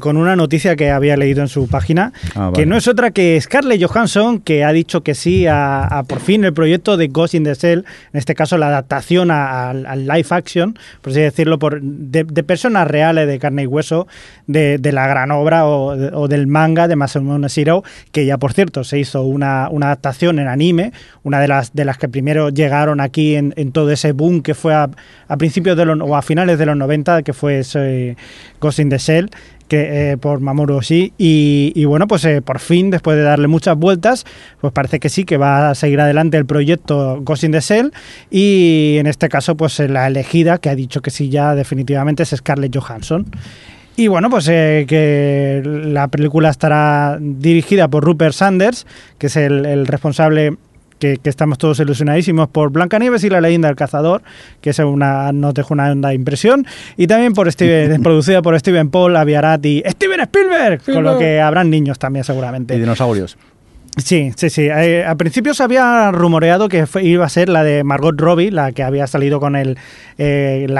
con una noticia que había leído en su página, que no es otra que Scarlett Johansson, que ha dicho que sí a por fin el proyecto de Ghost in the Shell, en este caso la adaptación al live action, por así decirlo, de personas reales de carne y hueso, de la gran obra o del manga de Masamune Shirao, que ya por cierto se hizo una adaptación en anime, una de las que primero llegaron aquí en todo ese boom que fue a principios de los o a finales de los 90, que fue Ghost in the Shell, que por Mamoru Oshii y bueno, pues por fin, después de darle muchas vueltas, pues parece que sí, que va a seguir adelante el proyecto Ghost in the Shell y en este caso pues la elegida, que ha dicho que sí ya definitivamente, es Scarlett Johansson. Y bueno, pues que la película estará dirigida por Rupert Sanders, que es el responsable, que estamos todos ilusionadísimos, por Blancanieves y la leyenda del cazador, que es nos dejó una honda impresión, y también producida por Steven Paul, Aviarat y Steven Spielberg, con lo que habrán niños también seguramente. Y dinosaurios. Sí. A principios se había rumoreado que iba a ser la de Margot Robbie, la que había salido con la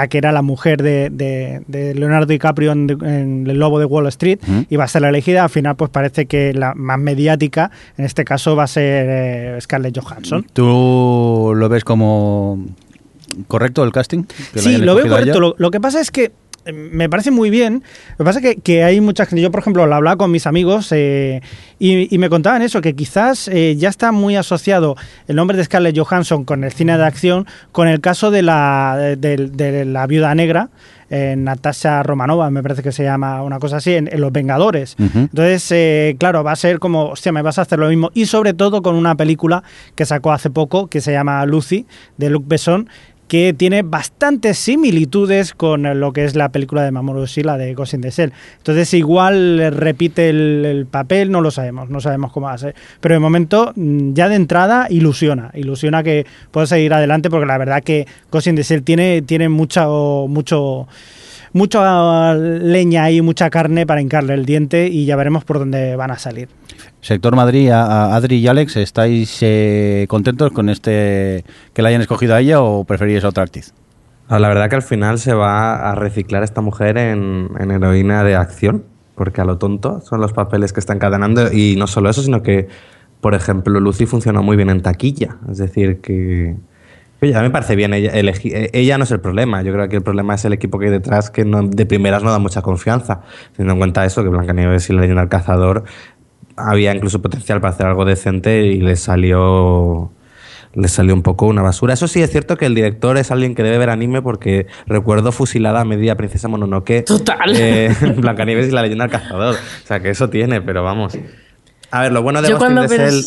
que era la mujer de Leonardo DiCaprio en El Lobo de Wall Street, iba a ser la elegida. Al final pues parece que la más mediática, en este caso, va a ser Scarlett Johansson. ¿Tú lo ves como correcto el casting? Sí, lo veo correcto. Lo que pasa es que me parece muy bien. Lo que pasa es que hay mucha gente. Yo, por ejemplo, lo hablaba con mis amigos y me contaban eso, que quizás ya está muy asociado el nombre de Scarlett Johansson con el cine de acción, con el caso de la viuda negra, Natasha Romanova, me parece que se llama, una cosa así, en Los Vengadores. Entonces, claro, va a ser como, hostia, me vas a hacer lo mismo. Y sobre todo con una película que sacó hace poco, que se llama Lucy, de Luc Besson, que tiene bastantes similitudes con lo que es la película de Mamoru Oshii, la de Ghost in the Shell. Entonces igual repite el papel, no lo sabemos, no sabemos cómo va a ser. Pero de momento, ya de entrada, ilusiona que pueda seguir adelante, porque la verdad que Ghost in the Shell tiene mucha leña y mucha carne para hincarle el diente, y ya veremos por dónde van a salir. Sector Madrid, Adri y Alex, ¿estáis contentos con que la hayan escogido a ella o preferís a otra actriz? La verdad que al final se va a reciclar esta mujer en heroína de acción, porque a lo tonto son los papeles que está encadenando, y no solo eso, sino que, por ejemplo, Lucy funcionó muy bien en taquilla, es decir, que... Oye, a mí me parece bien, ella no es el problema. Yo creo que el problema es el equipo que hay detrás, que de primeras no da mucha confianza, teniendo en cuenta eso, que Blancanieves y la leyenda del cazador había incluso potencial para hacer algo decente y le salió un poco una basura. Eso sí, es cierto que el director es alguien que debe ver anime, porque recuerdo Fusilada a Medida, Princesa Mononoke, total, Blancanieves y la leyenda del cazador, o sea que eso tiene, pero vamos. A ver, lo bueno de Ghost in the Shell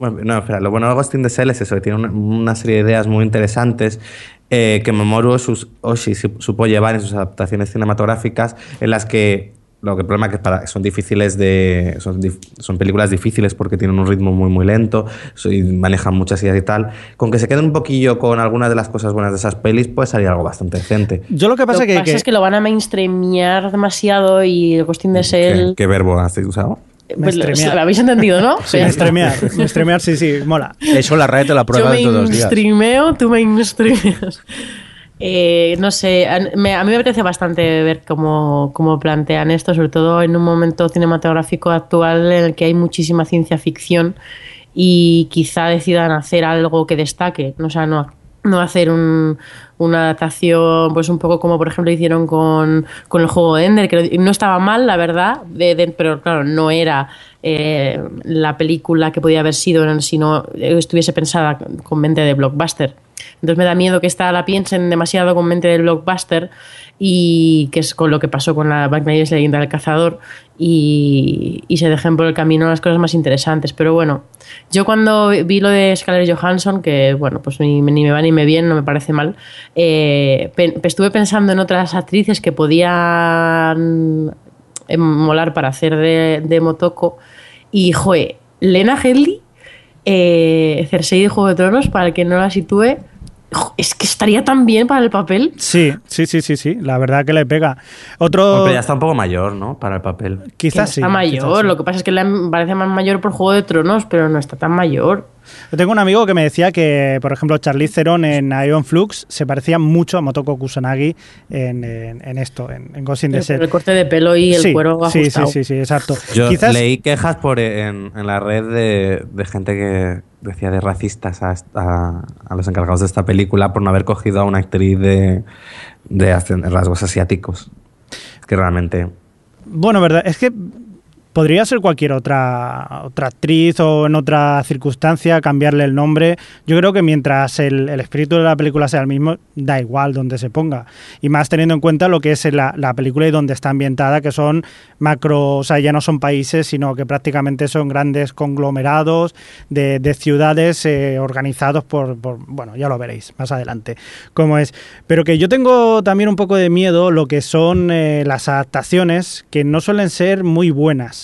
Bueno, no, espera, lo bueno de Ghost in the Shell es eso, que tiene una serie de ideas muy interesantes que Mamoru Oshii supo llevar en sus adaptaciones cinematográficas, en las que el problema es que son difíciles de. Son películas difíciles porque tienen un ritmo muy, muy lento, y manejan muchas ideas y tal. Con que se queden un poquillo con algunas de las cosas buenas de esas pelis, pues haría algo bastante decente. Yo lo que pasa es que lo van a mainstreamear demasiado y el Ghost in the Shell. ¿Qué verbo has usado? Pues lo habéis entendido, ¿no? Sí, mainstreamear, sí, mola. Eso la RAE te la prueba de todos los días. Yo mainstreameo, tú mainstreameas. No sé, a mí me apetece bastante ver cómo plantean esto, sobre todo en un momento cinematográfico actual en el que hay muchísima ciencia ficción y quizá decidan hacer algo que destaque, o sea, no hacer una adaptación pues un poco como por ejemplo hicieron con el juego de Ender, que no estaba mal la verdad, pero claro, no era la película que podía haber sido si no estuviese pensada con mente de blockbuster. Entonces me da miedo que esta la piensen demasiado con mente de blockbuster, y que es con lo que pasó con la Black Mary's Leyenda del Cazador, y se dejen por el camino las cosas más interesantes. Pero bueno, yo cuando vi lo de Scarlett Johansson, que bueno, pues ni me va ni me viene, no me parece mal, estuve pensando en otras actrices que podían molar para hacer de Motoko, y joe, Lena Headey, Cersei de Juego de Tronos, para el que no la sitúe, es que estaría tan bien para el papel. Sí, la verdad que le pega. Pero ya está un poco mayor, ¿no? Para el papel. Quizás sí. Está mayor, lo que pasa es que le parece más mayor por Juego de Tronos, pero no está tan mayor. Yo tengo un amigo que me decía que, por ejemplo, Charlize Theron en Iron Flux se parecía mucho a Motoko Kusanagi en esto, en Ghost in the Shell. El corte de pelo y el cuero ajustado. Sí, exacto. Yo leí quejas en la red de gente que decía de racistas a los encargados de esta película por no haber cogido a una actriz de rasgos asiáticos. Es que realmente... Bueno, verdad, es que... Podría ser cualquier otra actriz o en otra circunstancia cambiarle el nombre. Yo creo que mientras el espíritu de la película sea el mismo, da igual donde se ponga. Y más teniendo en cuenta lo que es la película y donde está ambientada, que son o sea, ya no son países, sino que prácticamente son grandes conglomerados de ciudades organizados por... Bueno, ya lo veréis más adelante cómo es. Pero que yo tengo también un poco de miedo lo que son las adaptaciones, que no suelen ser muy buenas.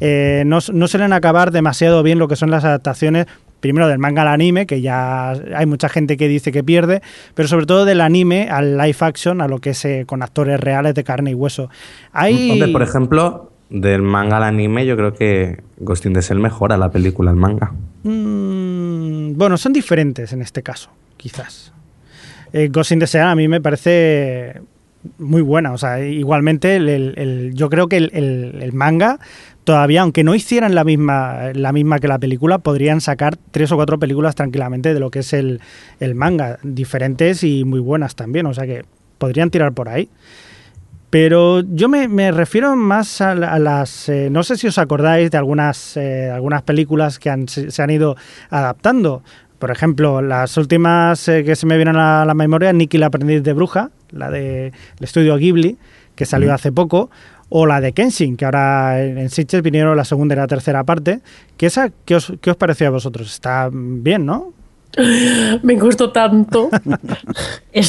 No suelen acabar demasiado bien lo que son las adaptaciones, primero del manga al anime, que ya hay mucha gente que dice que pierde, pero sobre todo del anime al live action, a lo que es con actores reales de carne y hueso. Entonces, por ejemplo, del manga al anime, yo creo que Ghost in the Shell mejora la película al manga. Bueno, son diferentes en este caso, quizás. Ghost in the Shell a mí me parece... muy buena, o sea, igualmente yo creo que el manga todavía, aunque no hicieran la misma que la película, podrían sacar 3 o 4 películas tranquilamente de lo que es el manga, diferentes y muy buenas también, o sea que podrían tirar por ahí. Pero yo me refiero más a las... no sé si os acordáis de algunas películas que se han ido adaptando. Por ejemplo, las últimas que se me vienen a la memoria, Nikki la aprendiz de bruja, la del estudio Ghibli, que salió hace poco, o la de Kenshin, que ahora en Sitges vinieron la segunda y la tercera parte. Que esa, ¿qué os pareció a vosotros? Está bien, ¿no? Me gustó tanto.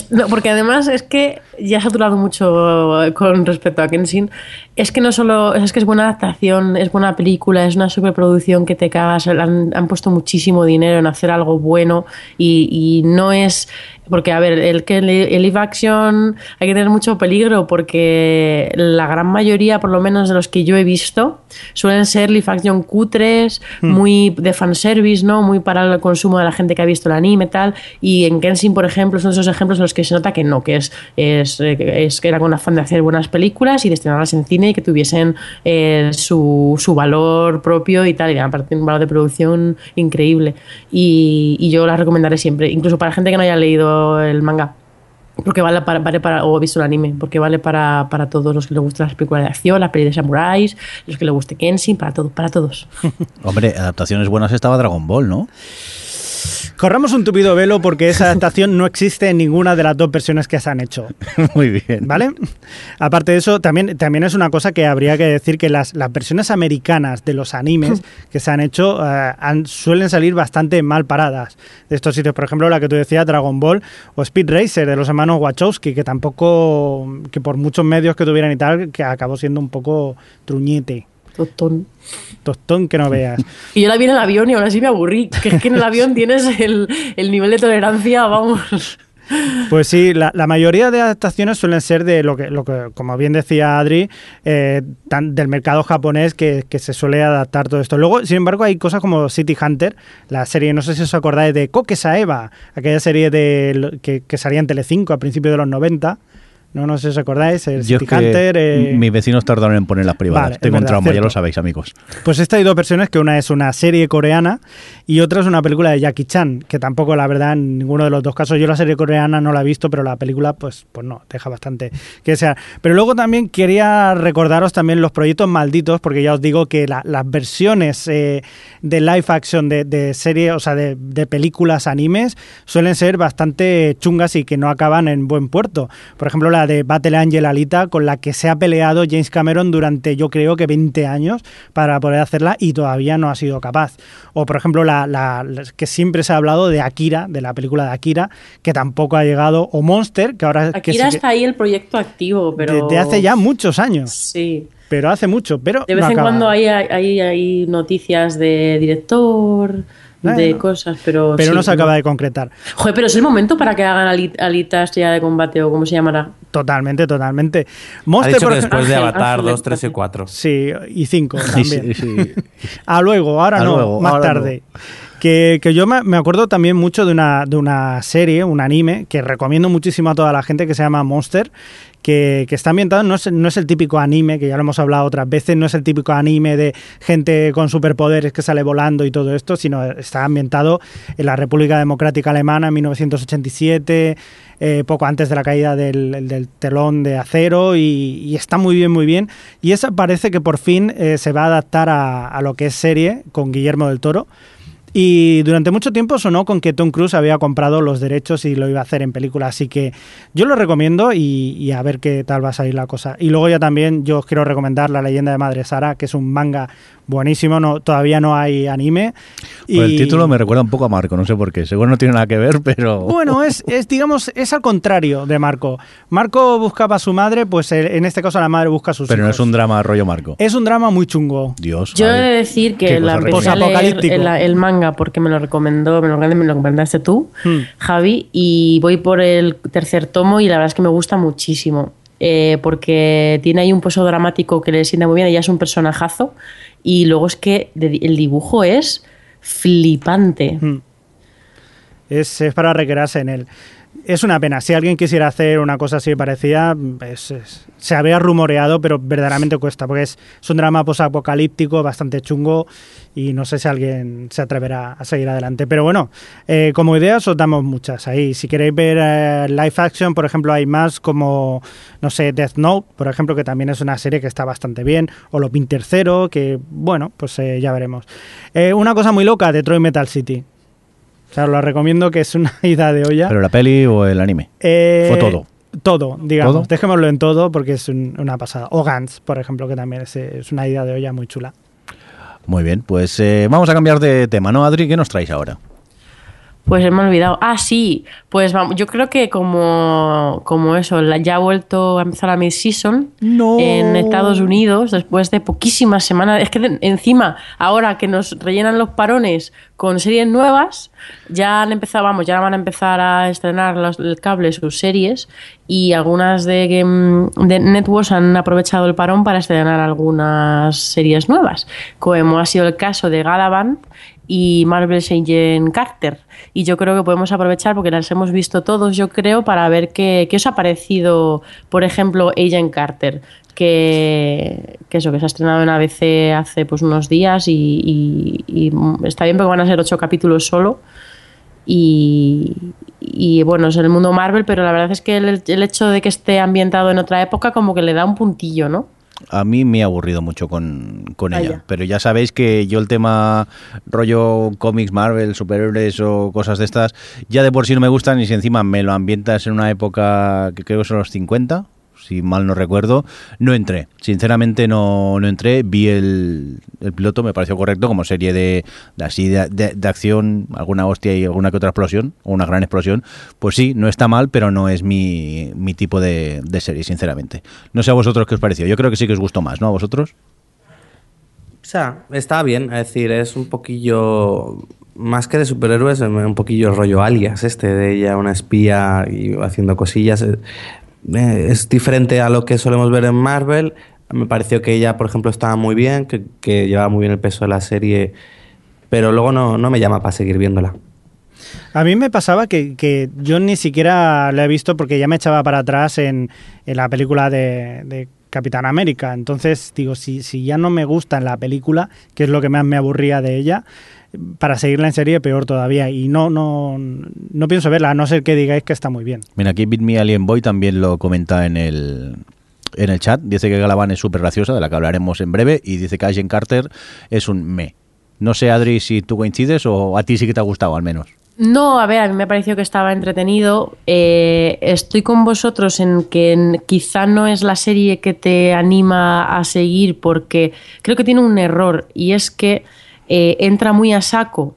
No, porque además es que ya he saturado mucho con respecto a Kenshin. Es que no solo es que es buena adaptación, es buena película, es una superproducción que te cagas. Han puesto muchísimo dinero en hacer algo bueno y no es... Porque, a ver, el live action hay que tener mucho peligro porque la gran mayoría, por lo menos de los que yo he visto, suelen ser live action cutres, muy de fanservice, ¿no? Muy para el consumo de la gente que ha visto el anime y tal. Y en Kenshin, por ejemplo, son esos ejemplos en los que se nota que no, que era con afán de hacer buenas películas y de estrenarlas en cine y que tuviesen su valor propio y tal. Y aparte, un valor de producción increíble. Y yo las recomendaré siempre, incluso para gente que no haya leído el manga, porque vale para o visto el anime, porque vale para todos los que les gustan las películas de acción, las pelis de samuráis, los que les guste Kenshin, para todos. Hombre, adaptaciones buenas estaba Dragon Ball, ¿no? Corramos un tupido velo porque esa adaptación no existe en ninguna de las dos versiones que se han hecho. Muy bien. ¿Vale? Aparte de eso, también es una cosa que habría que decir, que las versiones americanas de los animes que se han hecho suelen salir bastante mal paradas de estos sitios. Por ejemplo, la que tú decías, Dragon Ball o Speed Racer de los hermanos Wachowski, que tampoco, que por muchos medios que tuvieran y tal, que acabó siendo un poco truñete. Tostón que no veas. Y yo la vi en el avión y aún así me aburrí. Que es que en el avión tienes el nivel de tolerancia, vamos. Pues sí, la mayoría de adaptaciones suelen ser de lo que como bien decía Adri, del mercado japonés que se suele adaptar todo esto. Luego, sin embargo, hay cosas como City Hunter, la serie, no sé si os acordáis de Koke Saeba, aquella serie que salía en Telecinco a principios de los 90. No sé si os acordáis, el City Hunter... Mis vecinos tardaron en poner las privadas. Vale, tengo un trauma, ya lo sabéis, amigos. Pues esta hay dos versiones, que una es una serie coreana y otra es una película de Jackie Chan, que tampoco, la verdad, en ninguno de los dos casos. Yo la serie coreana no la he visto, pero la película, pues no, deja bastante que desear. Pero luego también quería recordaros también los proyectos malditos, porque ya os digo que las versiones de live action de serie, o sea, de películas animes, suelen ser bastante chungas y que no acaban en buen puerto. Por ejemplo, la de Battle Angel Alita, con la que se ha peleado James Cameron durante, yo creo que 20 años para poder hacerla, y todavía no ha sido capaz. O por ejemplo la que siempre se ha hablado de Akira, de la película de Akira, que tampoco ha llegado, o Monster, que ahora... Akira está ahí el proyecto activo, pero... Desde hace ya muchos años. Sí. Pero hace mucho, pero de vez en cuando hay noticias de director... de cosas, pero sí, no se acaba de concretar. Joder, pero es el momento para que hagan Alita Estrella de Combate, o como se llamará. Totalmente. Monster, ha dicho que después de Avatar 2, 3 y 4. Sí, y 5 también. Sí. Más tarde. No. Que yo me acuerdo también mucho de una serie, un anime, que recomiendo muchísimo a toda la gente, que se llama Monster, que está ambientado, no es el típico anime, que ya lo hemos hablado otras veces, no es el típico anime de gente con superpoderes que sale volando y todo esto, sino está ambientado en la República Democrática Alemana en 1987, poco antes de la caída del telón de acero, y está muy bien. Y esa parece que por fin se va a adaptar a lo que es serie, con Guillermo del Toro. Y durante mucho tiempo sonó con que Tom Cruise había comprado los derechos y lo iba a hacer en película. Así que yo lo recomiendo y a ver qué tal va a salir la cosa. Y luego ya también yo os quiero recomendar La Leyenda de Madre Sara, que es un manga buenísimo. No, todavía no hay anime. Pues el título me recuerda un poco a Marco, no sé por qué. Seguro no tiene nada que ver, pero... Bueno, es al contrario de Marco. Marco buscaba a su madre, pues en este caso la madre busca a sus hijos. Pero no es un drama rollo Marco. Es un drama muy chungo. Dios. Yo he de decir que el manga, porque me lo recomendaste tú, Javi, y voy por el tercer tomo, y la verdad es que me gusta muchísimo, porque tiene ahí un peso dramático que le sienta muy bien. Ella es un personajazo, y luego es que el dibujo es flipante. Es para recrearse en él. Es una pena. Si alguien quisiera hacer una cosa así parecida, se habría rumoreado, pero verdaderamente cuesta, porque es un drama posapocalíptico bastante chungo, y no sé si alguien se atreverá a seguir adelante. Pero bueno, como ideas os damos muchas ahí. Si queréis ver live action, por ejemplo, hay más como, no sé, Death Note, por ejemplo, que también es una serie que está bastante bien, o Los Pin Tercero, que bueno, pues ya veremos. Una cosa muy loca, Detroit Metal City. O sea, lo recomiendo, que es una ida de olla. ¿Pero la peli o el anime? Fue todo. Todo, digamos. ¿Todo? Dejémoslo en todo, porque es una pasada. O Gantz, por ejemplo, que también es una ida de olla muy chula. Muy bien, pues vamos a cambiar de tema, ¿no, Adri? ¿Qué nos traéis ahora? Pues me he olvidado. Ah, sí. Pues vamos, yo creo que como eso, ya ha vuelto a empezar la mid-season en Estados Unidos después de poquísimas semanas. Es que encima, ahora que nos rellenan los parones con series nuevas, ya han empezado, ya van a empezar a estrenar el cable sus series, y algunas de networks han aprovechado el parón para estrenar algunas series nuevas, como ha sido el caso de Galavant y Marvel's Agent Carter. Y yo creo que podemos aprovechar, porque las hemos visto todos, yo creo, para ver qué os ha parecido, por ejemplo, Agent Carter, que se ha estrenado en ABC hace unos días, y está bien, porque van a ser 8 capítulos solo, y bueno, es el mundo Marvel, pero la verdad es que el hecho de que esté ambientado en otra época como que le da un puntillo, ¿no? a mí me ha aburrido mucho con ella. Vaya. Pero ya sabéis que yo el tema rollo cómics, Marvel, superhéroes o cosas de estas, ya de por sí no me gustan, y si encima me lo ambientas en una época que creo que son los 50, si mal no recuerdo, no entré. Sinceramente no entré. Vi el piloto, me pareció correcto como serie de acción, alguna hostia y alguna que otra explosión, o una gran explosión. Pues sí, no está mal, pero no es mi tipo de serie, sinceramente. No sé a vosotros qué os pareció. Yo creo que sí que os gustó más, ¿no? ¿A vosotros? O sea, está bien. Es decir, es un poquillo... Más que de superhéroes, un poquillo rollo Alias de ella, una espía y haciendo cosillas... Es diferente a lo que solemos ver en Marvel. Me pareció que ella, por ejemplo, estaba muy bien, que llevaba muy bien el peso de la serie, pero luego no me llama para seguir viéndola. A mí me pasaba que yo ni siquiera la he visto porque ya me echaba para atrás en la película de Capitán América. Entonces, digo, si ya no me gusta en la película, que es lo que más me aburría de ella, para seguirla en serie peor todavía, y no pienso verla, a no ser que digáis que está muy bien. Mira, aquí Beat Me Alien Boy también lo comenta en el chat, dice que Galaván es súper graciosa, de la que hablaremos en breve, y dice que Agent Carter es un me. No sé, Adri, si tú coincides o a ti sí que te ha gustado al menos. No, a ver, a mí me pareció que estaba entretenido. Estoy con vosotros en que quizá no es la serie que te anima a seguir, porque creo que tiene un error, y es que entra muy a saco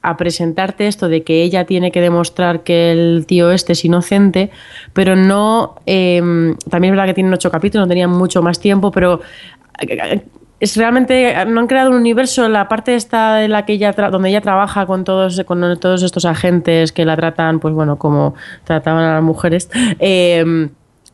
a presentarte esto de que ella tiene que demostrar que el tío es inocente, pero no... también es verdad que tienen 8 capítulos, no tenían mucho más tiempo, pero... Es realmente, no han creado un universo, la parte esta en la que ella donde ella trabaja con todos estos agentes que la tratan, pues bueno, como trataban a las mujeres,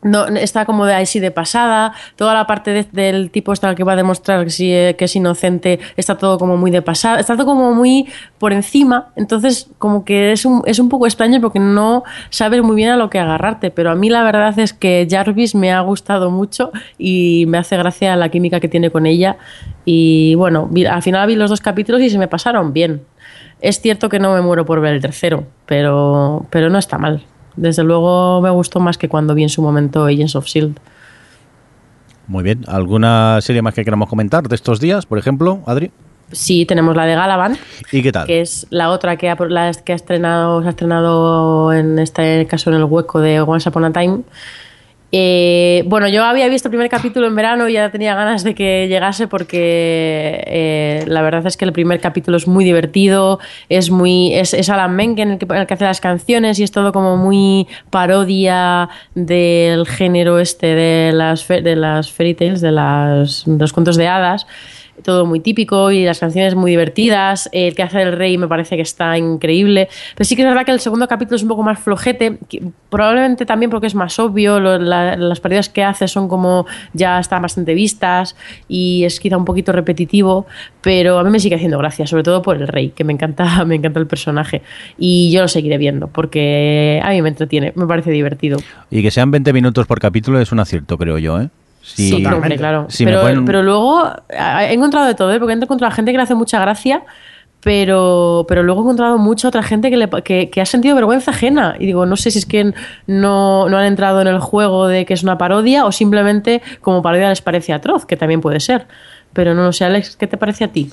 no, está como de así de pasada. Toda la parte del tipo esta que va a demostrar que es inocente, está todo como muy de pasada, está todo como muy por encima. Entonces como que es un poco extraño porque no sabes muy bien a lo que agarrarte, pero a mí la verdad es que Jarvis me ha gustado mucho y me hace gracia la química que tiene con ella. Y bueno, al final vi los 2 capítulos y se me pasaron bien. Es cierto que no me muero por ver el tercero, pero no está mal. Desde luego me gustó más que cuando vi en su momento Agents of S.H.I.E.L.D. Muy bien. ¿Alguna serie más que queramos comentar de estos días, por ejemplo, Adri? Sí, tenemos la de Galavant. ¿Y qué tal? Que es la otra que ha estrenado en este caso en el hueco de Once Upon a Time. Bueno, yo había visto el primer capítulo en verano y ya tenía ganas de que llegase porque la verdad es que el primer capítulo es muy divertido, es Alan Menken el que hace las canciones, y es todo como muy parodia del género de las fairy tales, de los cuentos de hadas. Todo muy típico y las canciones muy divertidas. El que hace el rey me parece que está increíble, pero sí que es verdad que el segundo capítulo es un poco más flojete, probablemente también porque es más obvio, las partidas que hace son como ya están bastante vistas y es quizá un poquito repetitivo, pero a mí me sigue haciendo gracia, sobre todo por el rey, que me encanta el personaje, y yo lo seguiré viendo porque a mí me entretiene, me parece divertido. Y que sean 20 minutos por capítulo es un acierto, creo yo, ¿eh? Sí, totalmente, claro. Sí, pero luego he encontrado de todo, ¿eh? Porque he encontrado gente que le hace mucha gracia, pero luego he encontrado mucha otra gente que ha sentido vergüenza ajena. Y digo, no sé si es que no han entrado en el juego de que es una parodia o simplemente como parodia les parece atroz, que también puede ser. Pero no lo sé, Alex, ¿qué te parece a ti?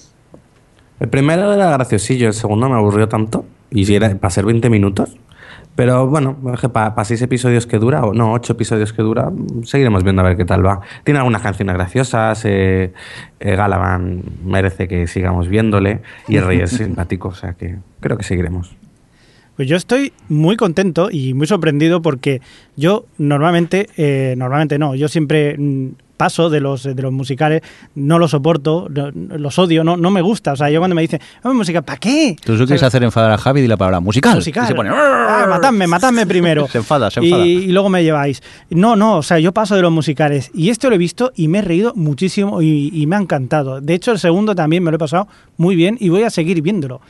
El primero era graciosillo, el segundo me aburrió tanto. Y si era para ser 20 minutos... Pero bueno, para 6 episodios que dura, o no, 8 episodios que dura, seguiremos viendo a ver qué tal va. Tiene algunas canciones graciosas, Galavant merece que sigamos viéndole, y el rey es simpático, o sea que creo que seguiremos. Pues yo estoy muy contento y muy sorprendido porque yo yo siempre... paso de los musicales, no los soporto, los odio, no me gusta. O sea, yo cuando me dicen, música, ¿para qué? Tú quieres hacer enfadar a Javi, y la palabra musical. Y se pone, matadme primero. Se enfada. Y luego me lleváis. No, o sea, yo paso de los musicales. Y esto lo he visto y me he reído muchísimo y me ha encantado. De hecho, el segundo también me lo he pasado muy bien y voy a seguir viéndolo.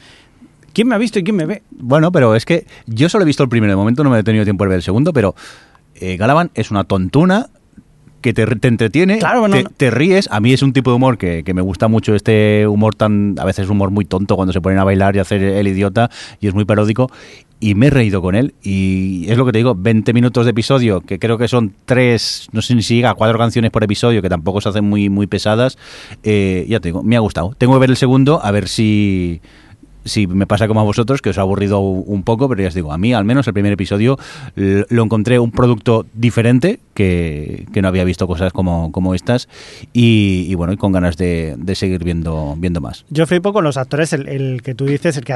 ¿Quién me ha visto y quién me ve? Bueno, pero es que yo solo he visto el primero. De momento no me he tenido tiempo de ver el segundo, pero Galavant es una tontuna que te entretiene, claro, no, te ríes. A mí es un tipo de humor que me gusta mucho, este humor tan... A veces es humor muy tonto cuando se ponen a bailar y hacer el idiota, y es muy paródico. Y me he reído con él, y es lo que te digo, 20 minutos de episodio, que creo que son 3, no sé si llega a 4 canciones por episodio, que tampoco se hacen muy, muy pesadas. Ya te digo, me ha gustado. Tengo que ver el segundo, a ver si me pasa como a vosotros, que os ha aburrido un poco, pero ya os digo, a mí al menos el primer episodio lo encontré un producto diferente, que no había visto cosas como estas, y bueno, y con ganas de seguir viendo más. Yo flipo con los actores, el que tú dices, el que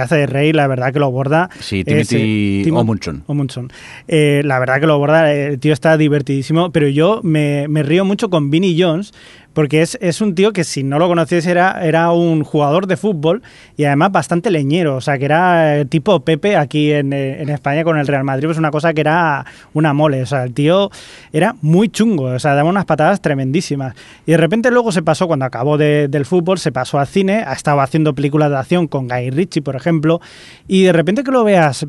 hace de Rey, la verdad que lo aborda. Sí, Timothy Omunson. La verdad que lo aborda, el tío está divertidísimo, pero yo me río mucho con Vinnie Jones, porque es un tío que, si no lo conocéis, era un jugador de fútbol y además bastante leñero, o sea, que era tipo Pepe aquí en España con el Real Madrid, pues una cosa que era una mole, o sea, el tío era muy chungo, o sea, daba unas patadas tremendísimas. Y de repente luego se pasó, cuando acabó del fútbol, se pasó al cine, ha estado haciendo películas de acción con Guy Ritchie, por ejemplo, y de repente que lo veas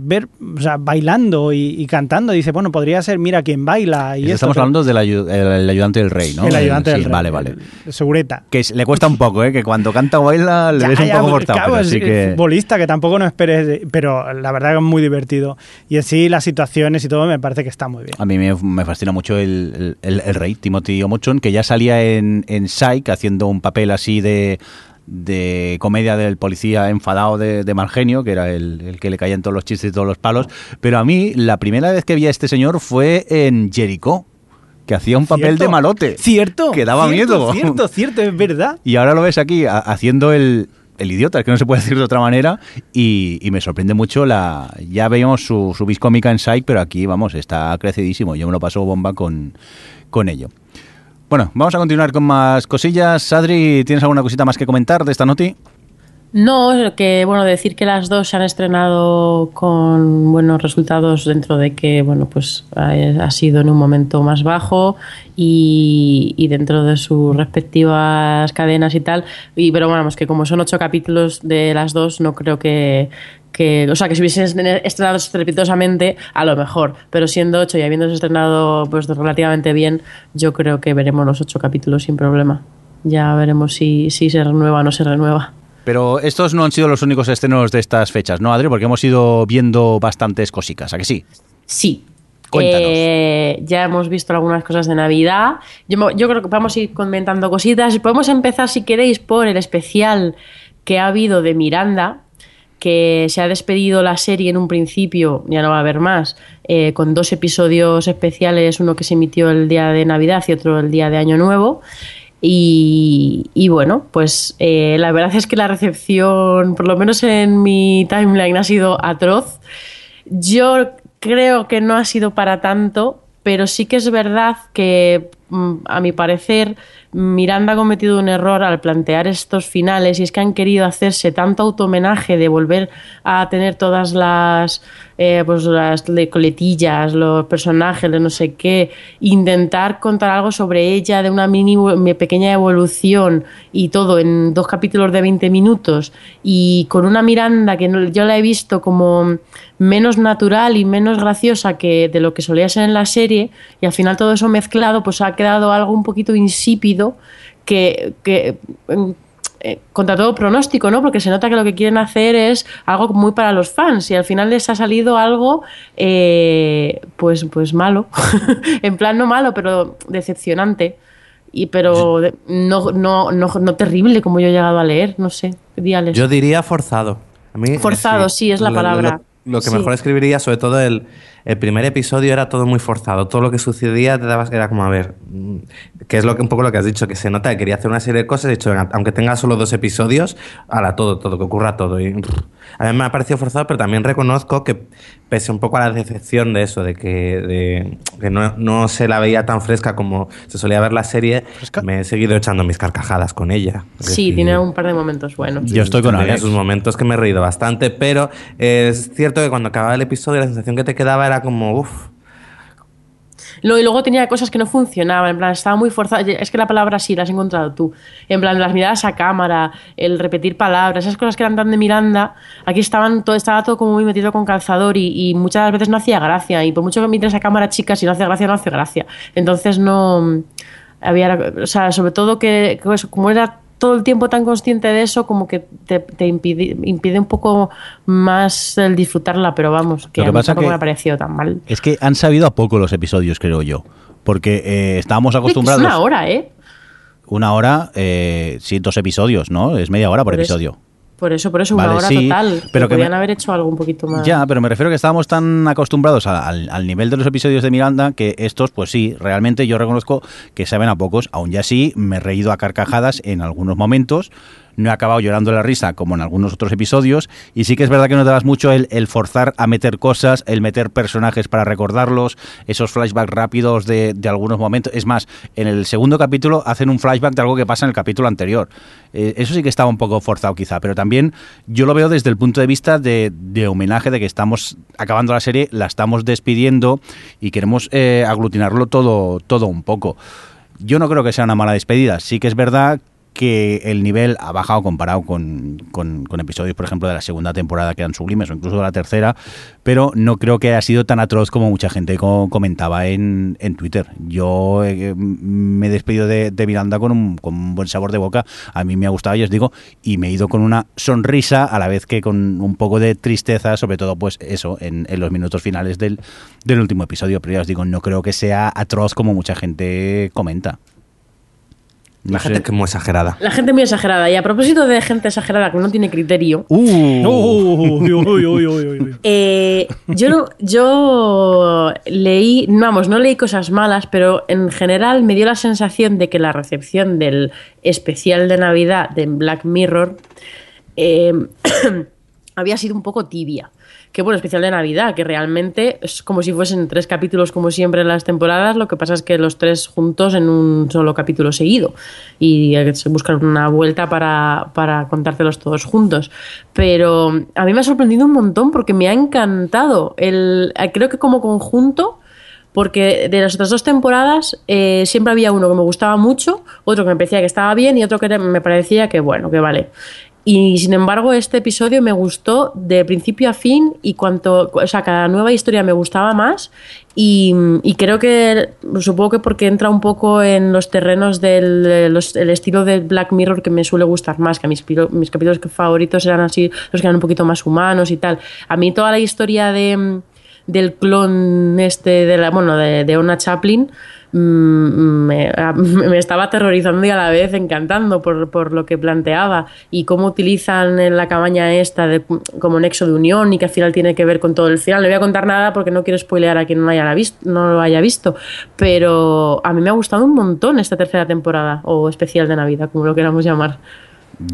o sea, bailando y cantando, dice, bueno, podría ser Mira quién baila. Y estamos hablando del ayudante del rey, ¿no? El ayudante del rey. Vale. Segureta. Que le cuesta un poco, que cuando canta o baila le ves un poco cortado. Claro, así que... futbolista, que tampoco no esperes, pero la verdad que es muy divertido. Y así las situaciones y todo me parece que está muy bien. A mí me fascina mucho el rey, Timothy Omunson, que ya salía en Psych haciendo un papel así de comedia del policía enfadado de mal genio, que era el que le caían todos los chistes y todos los palos. Pero a mí la primera vez que vi a este señor fue en Jericho, que hacía un papel de malote. Cierto. Que daba miedo. Cierto, es verdad. Y ahora lo ves aquí haciendo el idiota, es que no se puede decir de otra manera, y me sorprende mucho ya veíamos su vis cómica en Psych, pero aquí, vamos, está crecidísimo. Yo me lo paso bomba con ello. Bueno, vamos a continuar con más cosillas. Adri, ¿tienes alguna cosita más que comentar de esta noti? No, que bueno, decir que las dos se han estrenado con buenos resultados, dentro de que, bueno, pues ha sido en un momento más bajo y dentro de sus respectivas cadenas y tal. Y pero bueno, es que como son 8 capítulos de las dos, no creo que o sea, que si hubiesen estrenado estrepitosamente, a lo mejor, pero siendo 8 y habiéndose estrenado pues relativamente bien, yo creo que veremos los 8 capítulos sin problema. Ya veremos si se renueva o no se renueva. Pero estos no han sido los únicos estrenos de estas fechas, ¿no, Adri? Porque hemos ido viendo bastantes cositas, ¿a que sí? Sí. Cuéntanos. Ya hemos visto algunas cosas de Navidad. Yo creo que vamos a ir comentando cositas. Podemos empezar, si queréis, por el especial que ha habido de Miranda, que se ha despedido la serie en un principio, ya no va a haber más, con 2 episodios especiales, uno que se emitió el día de Navidad y otro el día de Año Nuevo. Y bueno, pues la verdad es que la recepción, por lo menos en mi timeline, ha sido atroz. Yo creo que no ha sido para tanto, pero sí que es verdad que, a mi parecer, Miranda ha cometido un error al plantear estos finales, y es que han querido hacerse tanto autohomenaje de volver a tener todas las coletillas, los personajes, no sé qué, intentar contar algo sobre ella, de una pequeña evolución y todo en 2 capítulos de 20 minutos, y con una Miranda que yo la he visto como menos natural y menos graciosa que de lo que solía ser en la serie, y al final todo eso mezclado pues ha quedado algo un poquito insípido que contra todo pronóstico, ¿no? Porque se nota que lo que quieren hacer es algo muy para los fans, y al final les ha salido algo pues malo, en plan no malo, pero decepcionante, pero no terrible, como yo he llegado a leer, no sé, diales. Yo diría forzado. A mí, forzado, sí, es la palabra. Lo que mejor escribiría, sobre todo el primer episodio, era todo muy forzado. Todo lo que sucedía era como, a ver, que es un poco lo que has dicho, que se nota que quería hacer una serie de cosas. He dicho, venga, aunque tenga solo 2 episodios, ala, todo, que ocurra todo. Y a mí me ha parecido forzado, pero también reconozco que, pese un poco a la decepción de eso, de que no se la veía tan fresca como se solía ver la serie, me he seguido echando mis carcajadas con ella. Sí, tiene un par de momentos buenos. Yo estoy con Alex. Esos momentos que me he reído bastante, pero es cierto que cuando acababa el episodio la sensación que te quedaba era como, uff. Y luego tenía cosas que no funcionaban, en plan, estaba muy forzada. Es que la palabra sí la has encontrado tú. En plan, las miradas a cámara, el repetir palabras, esas cosas que eran tan de Miranda, aquí estaba todo como muy metido con calzador y muchas veces no hacía gracia. Y por mucho que mires a cámara, chicas, si no hace gracia, no hace gracia. Entonces no... había, o sea, sobre todo que como era todo el tiempo tan consciente de eso, como que te impide un poco más el disfrutarla, pero vamos, que a mí tampoco me ha parecido tan mal. Es que han sabido a poco los episodios, creo yo, porque estábamos acostumbrados... Es una hora, ¿eh? Una hora, sí, 2 episodios, ¿no? Es media hora por episodio. Por eso, vale, una hora sí, total, pero que podían haber hecho algo un poquito más. Ya, pero me refiero a que estábamos tan acostumbrados al nivel de los episodios de Miranda que estos, pues sí, realmente yo reconozco que saben a pocos. Aún ya así, me he reído a carcajadas en algunos momentos, no he acabado llorando la risa como en algunos otros episodios, y sí que es verdad que notabas mucho el forzar a meter cosas, el meter personajes para recordarlos, esos flashbacks rápidos de algunos momentos. Es más, en el segundo capítulo hacen un flashback de algo que pasa en el capítulo anterior. Eso sí que estaba un poco forzado quizá, pero también yo lo veo desde el punto de vista de homenaje, de que estamos acabando la serie, la estamos despidiendo y queremos aglutinarlo todo un poco. Yo no creo que sea una mala despedida. Sí que es verdad que el nivel ha bajado comparado con episodios, por ejemplo, de la segunda temporada, que eran sublimes, o incluso de la tercera, pero no creo que haya sido tan atroz como mucha gente comentaba en Twitter. Yo me he despedido de Miranda con un buen sabor de boca. A mí me ha gustado, ya os digo, y me he ido con una sonrisa a la vez que con un poco de tristeza, sobre todo pues eso, en los minutos finales del último episodio. Pero ya os digo, no creo que sea atroz como mucha gente comenta. La gente es que es muy exagerada. La gente es muy exagerada. Y a propósito de gente exagerada que no tiene criterio. Yo leí, vamos, no leí cosas malas, pero en general me dio la sensación de que la recepción del especial de Navidad de Black Mirror había sido un poco tibia. Que bueno, especial de Navidad, que realmente es como si fuesen 3 capítulos como siempre en las temporadas, lo que pasa es que los 3 juntos en un solo capítulo seguido y se buscan una vuelta para contártelos todos juntos. Pero a mí me ha sorprendido un montón porque me ha encantado, creo que como conjunto, porque de las otras 2 temporadas siempre había uno que me gustaba mucho, otro que me parecía que estaba bien y otro que me parecía que bueno, que vale. Y sin embargo este episodio me gustó de principio a fin y cada nueva historia me gustaba más y creo que, supongo que porque entra un poco en los terrenos del estilo de Black Mirror que me suele gustar más, que mis capítulos favoritos eran así, los que eran un poquito más humanos y tal. A mí toda la historia del clon este, de Ona Chaplin, me estaba aterrorizando y a la vez encantando por lo que planteaba y cómo utilizan en la cabaña esta como nexo de unión y que al final tiene que ver con todo el final. No voy a contar nada porque no quiero spoilear a quien no lo haya visto, pero a mí me ha gustado un montón esta 3ª temporada o especial de Navidad, como lo queramos llamar.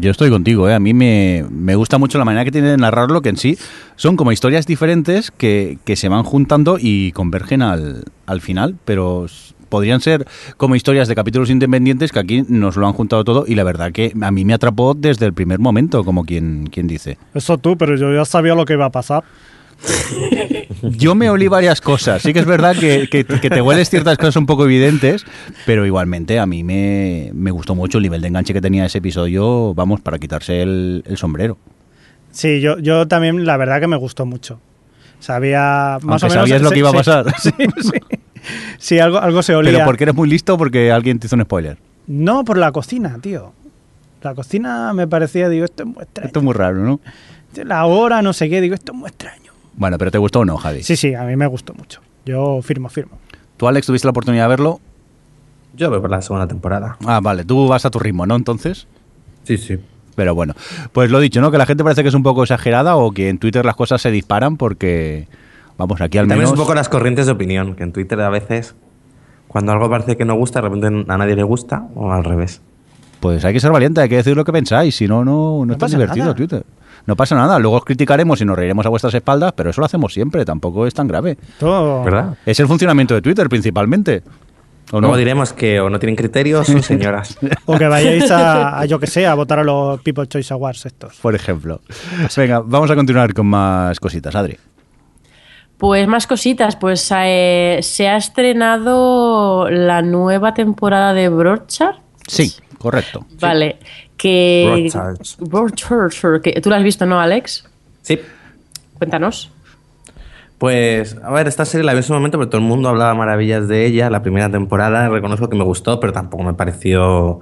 Yo estoy contigo, ¿eh? A mí me gusta mucho la manera que tienen de narrarlo, que en sí son como historias diferentes que se van juntando y convergen al final, pero podrían ser como historias de capítulos independientes que aquí nos lo han juntado todo y la verdad que a mí me atrapó desde el primer momento, como quien dice. Eso tú, pero yo ya sabía lo que iba a pasar. Yo me olí varias cosas. Sí que es verdad que te hueles ciertas cosas un poco evidentes, pero igualmente a mí me gustó mucho el nivel de enganche que tenía ese episodio, vamos, para quitarse el sombrero. Sí, yo también la verdad que me gustó mucho. Sabía más o menos... sabías lo que iba a pasar. Sí. Sí, algo se olía. ¿Pero porque eres muy listo o porque alguien te hizo un spoiler? No, por la cocina, tío. La cocina me parecía, digo, esto es muy extraño. Esto es muy raro, ¿no? La hora, no sé qué, digo, esto es muy extraño. Bueno, ¿pero te gustó o no, Javi? Sí, a mí me gustó mucho. Yo firmo. ¿Tú, Alex, tuviste la oportunidad de verlo? Yo voy por la 2ª temporada. Ah, vale. Tú vas a tu ritmo, ¿no, entonces? Sí. Pero bueno, pues lo dicho, ¿no? Que la gente parece que es un poco exagerada o que en Twitter las cosas se disparan porque... Vamos, aquí al menos... También es un poco las corrientes de opinión, que en Twitter a veces cuando algo parece que no gusta, de repente a nadie le gusta, o al revés. Pues hay que ser valiente, hay que decir lo que pensáis, si no es tan divertido nada. Twitter. No pasa nada, luego os criticaremos y nos reiremos a vuestras espaldas, pero eso lo hacemos siempre, tampoco es tan grave. Todo. ¿Verdad? Es el funcionamiento de Twitter principalmente. ¿O no? Como diremos que o no tienen criterios son señoras. O que vayáis a yo que sé, a votar a los People Choice Awards estos. Por ejemplo. Venga, vamos a continuar con más cositas, Adri. Pues más cositas, pues se ha estrenado la nueva temporada de Broadchurch. Sí, correcto. Vale, sí. Que Broadchurch, que tú la has visto, ¿no, Alex? Sí. Cuéntanos. Pues, a ver, esta serie la vi en su momento, pero todo el mundo hablaba maravillas de ella. La primera temporada, reconozco que me gustó, pero tampoco me pareció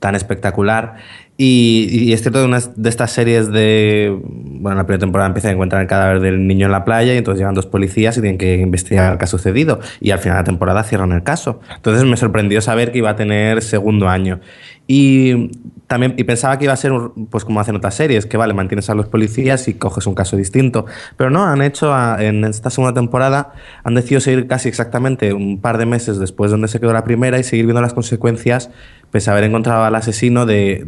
tan espectacular. Y es cierto, de estas series de... Bueno, la primera temporada empieza a encontrar el cadáver del niño en la playa y entonces llegan dos policías y tienen que investigar qué ha sucedido. Y al final de la temporada cierran el caso. Entonces me sorprendió saber que iba a tener segundo año. Y también pensaba que iba a ser pues como hacen otras series, que vale, mantienes a los policías y coges un caso distinto. Pero no, han hecho en esta segunda temporada, han decidido seguir casi exactamente un par de meses después de donde se quedó la primera y seguir viendo las consecuencias, pues haber encontrado al asesino, de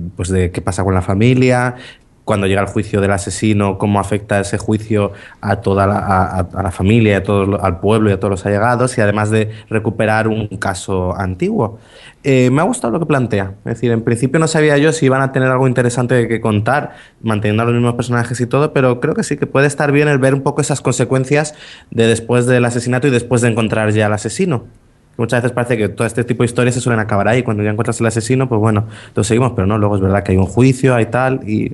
qué pasa con la familia, cuando llega el juicio del asesino, cómo afecta ese juicio a toda a la familia, a todo, al pueblo y a todos los allegados, y además de recuperar un caso antiguo. Me ha gustado lo que plantea. Es decir, en principio no sabía yo si iban a tener algo interesante que contar, manteniendo a los mismos personajes y todo, pero creo que sí, que puede estar bien el ver un poco esas consecuencias de después del asesinato y después de encontrar ya al asesino. Muchas veces parece que todo este tipo de historias se suelen acabar ahí, cuando ya encuentras al asesino, pues bueno, lo seguimos, pero no, luego es verdad que hay un juicio, hay tal, y...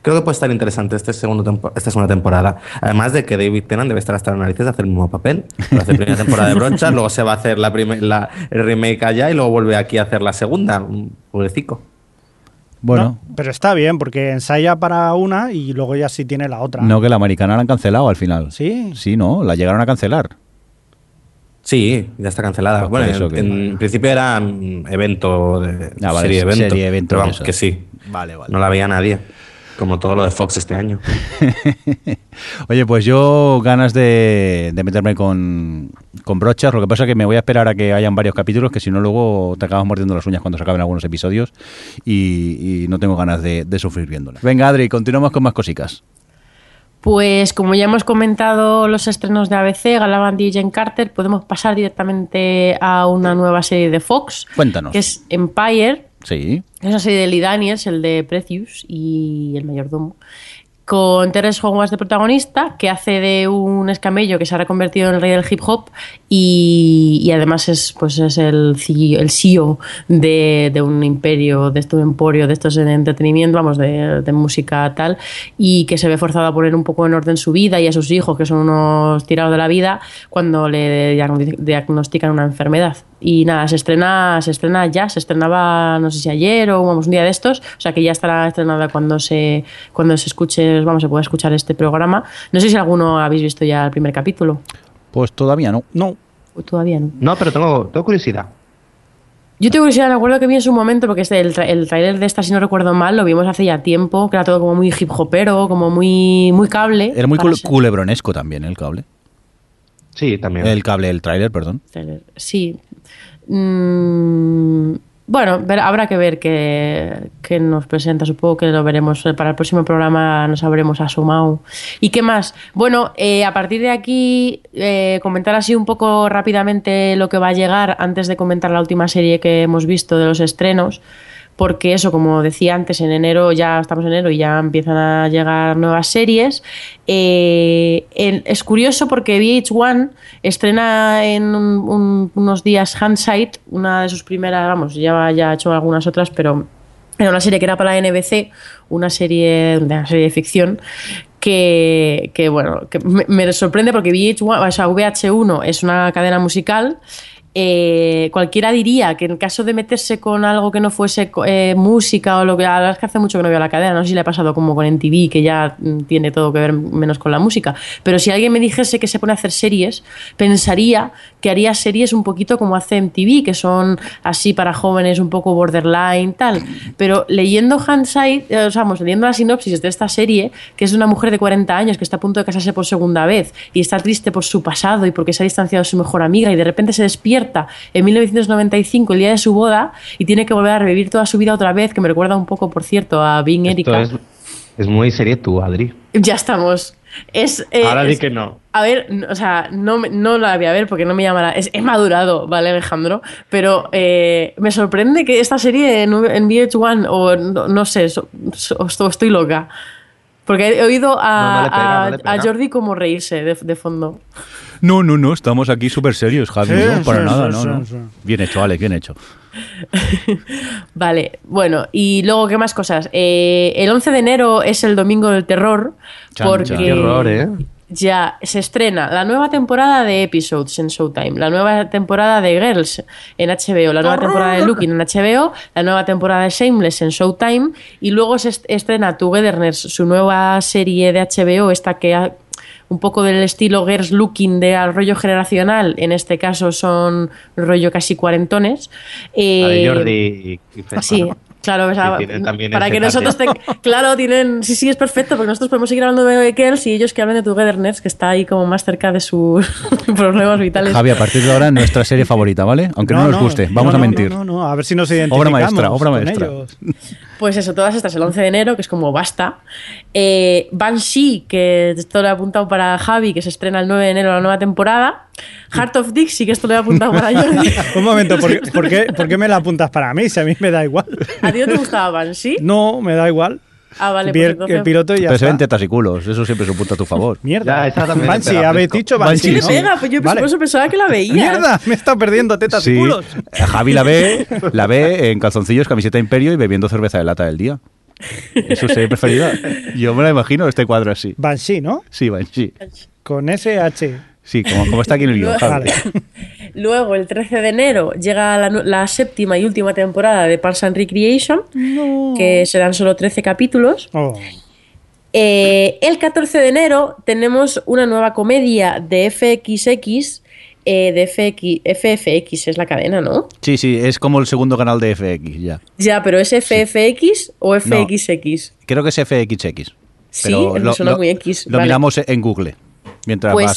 Creo que puede estar interesante esta segunda temporada. Además de que David Tennant debe estar hasta las narices de hacer el mismo papel. Va a hacer primera temporada de Broadchurch, luego se va a hacer el remake allá y luego vuelve aquí a hacer la segunda. Pobrecico. Bueno. No, pero está bien, porque ensaya para una y luego ya sí tiene la otra. No, que la americana la han cancelado al final. ¿Sí? Sí, no, la llegaron a cancelar. Sí, ya está cancelada. Pues bueno, en principio era evento, vale, serie-evento. Pero vamos, que sí. Vale. No la veía nadie. Como todo lo de Fox este año. Oye, pues yo ganas de meterme con Broadchurch. Lo que pasa es que me voy a esperar a que hayan varios capítulos, que si no luego te acabas mordiendo las uñas cuando se acaben algunos episodios y no tengo ganas de sufrir viéndola. Venga, Adri, continuamos con más cositas. Pues como ya hemos comentado los estrenos de ABC, Galavant y Jane Carter, podemos pasar directamente a una nueva serie de Fox. Cuéntanos. Que es Empire. Sí. Es una serie de Lee Daniels, el de Precious y el mayordomo, con Terrence Howard de protagonista, que hace de un escamello que se ha reconvertido en el rey del hip hop y además es el CEO de un imperio, de un emporio, de estos de entretenimiento, vamos, de música tal, y que se ve forzado a poner un poco en orden su vida y a sus hijos, que son unos tirados de la vida, cuando le diagnostican una enfermedad. Y nada, se estrenaba no sé si ayer o vamos, un día de estos, o sea que ya estará estrenada cuando se escuche, vamos, se pueda escuchar este programa. No sé si alguno habéis visto ya el primer capítulo. Pues todavía no. No, pero tengo curiosidad. Yo tengo curiosidad, me acuerdo que vi en su momento, porque el trailer de esta, si no recuerdo mal, lo vimos hace ya tiempo, que era todo como muy hip hopero, como muy cable. Era muy culebronesco también el cable. Sí, también. El tráiler, perdón. Sí. Bueno, habrá que ver qué nos presenta. Supongo que lo veremos. Para el próximo programa nos habremos asomado. ¿Y qué más? Bueno, a partir de aquí, comentar así un poco rápidamente lo que va a llegar antes de comentar la última serie que hemos visto de los estrenos. Porque eso, como decía antes, en enero, ya estamos en enero y ya empiezan a llegar nuevas series. Es curioso porque VH1 estrena en unos días Hindsight, una de sus primeras, vamos, ya ha hecho algunas otras, pero era una serie que era para NBC, una serie de ficción, que bueno, que me sorprende porque VH1, o sea, VH1 es una cadena musical. Cualquiera diría que en caso de meterse con algo que no fuese música o lo que... La verdad es que hace mucho que no veo la cadena, no sé si le ha pasado como con MTV, que ya tiene todo que ver menos con la música, pero si alguien me dijese que se pone a hacer series, pensaría que haría series un poquito como hace MTV, que son así para jóvenes, un poco borderline, tal. Pero leyendo leyendo la sinopsis de esta serie, que es de una mujer de 40 años que está a punto de casarse por segunda vez y está triste por su pasado y porque se ha distanciado de su mejor amiga y de repente se despierta en 1995, el día de su boda, y tiene que volver a revivir toda su vida otra vez, que me recuerda un poco, por cierto, a Being Erica. Es muy serie tú, Adri. Ya estamos. Ahora di que no. A ver, o sea, no la voy a ver porque no me llamará. He madurado, ¿vale, Alejandro? Pero me sorprende que esta serie en VH1, o no sé, estoy loca. Porque he oído a Jordi como reírse de fondo. No, estamos aquí súper serios, Javi, sí, para nada. Bien hecho, Alex, bien hecho. Vale, bueno, y luego, ¿qué más cosas? El 11 de enero es el Domingo del Terror, qué horror, ¿eh? Ya se estrena la nueva temporada de Episodes en Showtime, la nueva temporada de Girls en HBO, la nueva temporada de Looking en HBO, la nueva temporada de Shameless en Showtime, y luego se estrena Togetherness, su nueva serie de HBO, esta que ha, un poco del estilo Girls Looking de al rollo generacional, en este caso son rollo casi cuarentones. La de Jordi y Fresco, sí, ¿no? Claro, o sea, para que nosotros claro, tienen... Sí, es perfecto, porque nosotros podemos seguir hablando de Girls y ellos que hablen de Togetherness, que está ahí como más cerca de sus problemas vitales. Javi, a partir de ahora, nuestra serie favorita, ¿vale? Aunque no nos guste, vamos a mentir. No, a ver si nos identificamos. Obra maestra. Ellos. Pues eso, todas estas, el 11 de enero, que es como basta. Banshee, que esto lo he apuntado para Javi, que se estrena el 9 de enero la nueva temporada. Heart of Dixie, que esto lo he apuntado para Jordi. Un momento, ¿por qué me la apuntas para mí? Si a mí me da igual. ¿A ti no te gustaba Banshee? No, me da igual. Ah, vale, pues entonces... el piloto y ya. Pero se ven tetas y culos, eso siempre se apunta a tu favor. Mierda, Banshee, habéis dicho Banshee. ¿Qué le pega? Pues yo pensaba que la veía. Mierda, me está perdiendo tetas y culos. Javi la ve en calzoncillos, camiseta Imperio y bebiendo cerveza de lata del día. Es su serie preferida. Yo me la imagino, este cuadro así. Banshee, ¿no? Sí, Banshee. Con SH. Sí, como está aquí en el guión. Vale. Luego, el 13 de enero, llega la séptima y última temporada de Parks and Recreation, que serán solo 13 capítulos. Oh. El 14 de enero tenemos una nueva comedia de FXX, FFX es la cadena, ¿no? Sí, es como el segundo canal de FX ya. Ya, pero ¿es FFX o FXX? No, creo que es FXX. Sí, me suena muy X. Lo miramos en Google. Mientras pues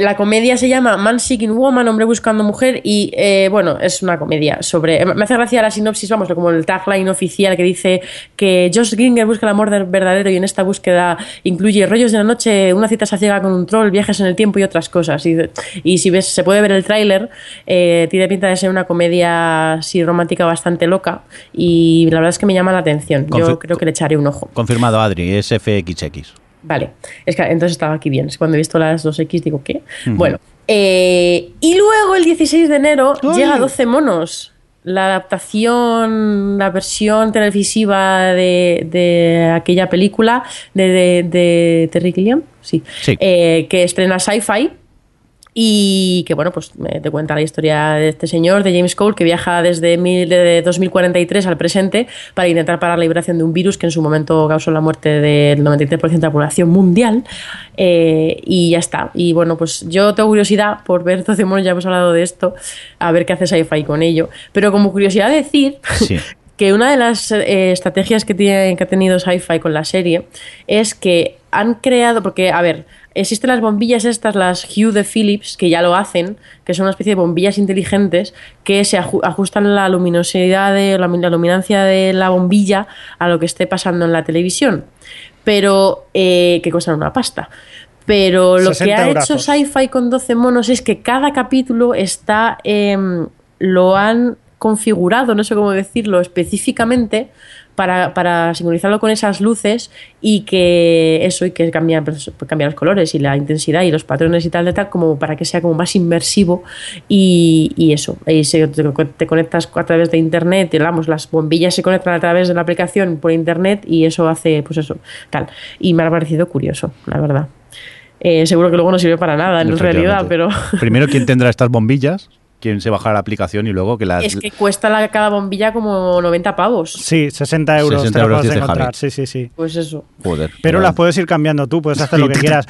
la comedia se llama Man Seeking Woman, hombre buscando mujer, y bueno, es una comedia sobre... Me hace gracia la sinopsis, vamos, como el tagline oficial que dice que Josh Gringer busca el amor verdadero y en esta búsqueda incluye rollos de la noche, una cita sacada con un troll, viajes en el tiempo y otras cosas. Y si ves, se puede ver el tráiler, tiene pinta de ser una comedia así romántica bastante loca y la verdad es que me llama la atención. Yo creo que le echaré un ojo. Confirmado, Adri, es FXX. Vale, es que entonces estaba aquí bien. Es cuando he visto las 2X digo, ¿qué? Uh-huh. Bueno, y luego el 16 de enero llega 12 monos. La adaptación, la versión televisiva de aquella película de Terry Gilliam, sí. Que estrena Sci-Fi. Y que bueno, pues te cuenta la historia de este señor, de James Cole, que viaja desde 2043 al presente para intentar parar la liberación de un virus que en su momento causó la muerte del 93% de la población mundial. Y ya está. Y bueno, pues yo tengo curiosidad por ver 12 monos, ya hemos hablado de esto, a ver qué hace Sci-Fi con ello. Pero como curiosidad decir... Sí. Que una de las estrategias que ha tenido Sci-Fi con la serie es que han creado, porque, a ver, existen las bombillas estas, las Hue de Philips, que ya lo hacen, que son una especie de bombillas inteligentes que se ajustan la luminosidad, la luminancia de la bombilla a lo que esté pasando en la televisión, pero que cuestan una pasta. Pero lo que ha hecho Sci-Fi con 12 monos es que cada capítulo está, lo han... configurado, no sé cómo decirlo, específicamente para sincronizarlo con esas luces y que eso, y que cambia los colores y la intensidad y los patrones y tal, como para que sea como más inmersivo y eso. Y te conectas a través de internet, y, vamos, las bombillas se conectan a través de la aplicación por internet y eso hace, pues eso, tal. Y me ha parecido curioso, la verdad. Seguro que luego no sirve para nada en realidad, pero... Primero, ¿quién tendrá estas bombillas? Quien se baja la aplicación y luego que la... Es que cuesta cada bombilla como 90 pavos. Sí, 60 euros, 60 euros te lo puedes encontrar. Sí. Pues eso. Joder. Pero las puedes ir cambiando tú, puedes hacer lo que quieras.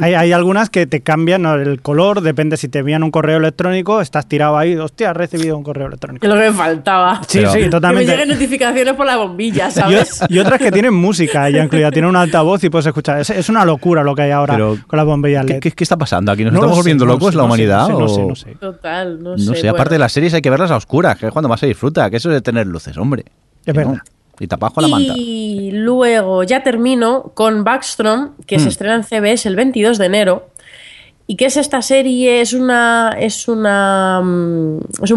Hay algunas que te cambian el color, depende si te envían un correo electrónico, estás tirado ahí, hostia, has recibido un correo electrónico. Es lo que me faltaba. Sí, totalmente. Que me lleguen notificaciones por la bombilla, ¿sabes? Y otras que tienen música ya incluida, tienen un altavoz y puedes escuchar. Es una locura lo que hay ahora pero con las bombillas LED. ¿Qué está pasando aquí? ¿Nos estamos volviendo locos la humanidad? No sé. Total, No sé, bueno. Aparte de las series hay que verlas a oscuras, que es cuando más se disfruta, que eso es de tener luces, hombre. Es verdad. Y tapajo a la manta. Y luego ya termino con Backstrom, que se estrena en CBS el 22 de enero. ¿Y qué es esta serie? Es un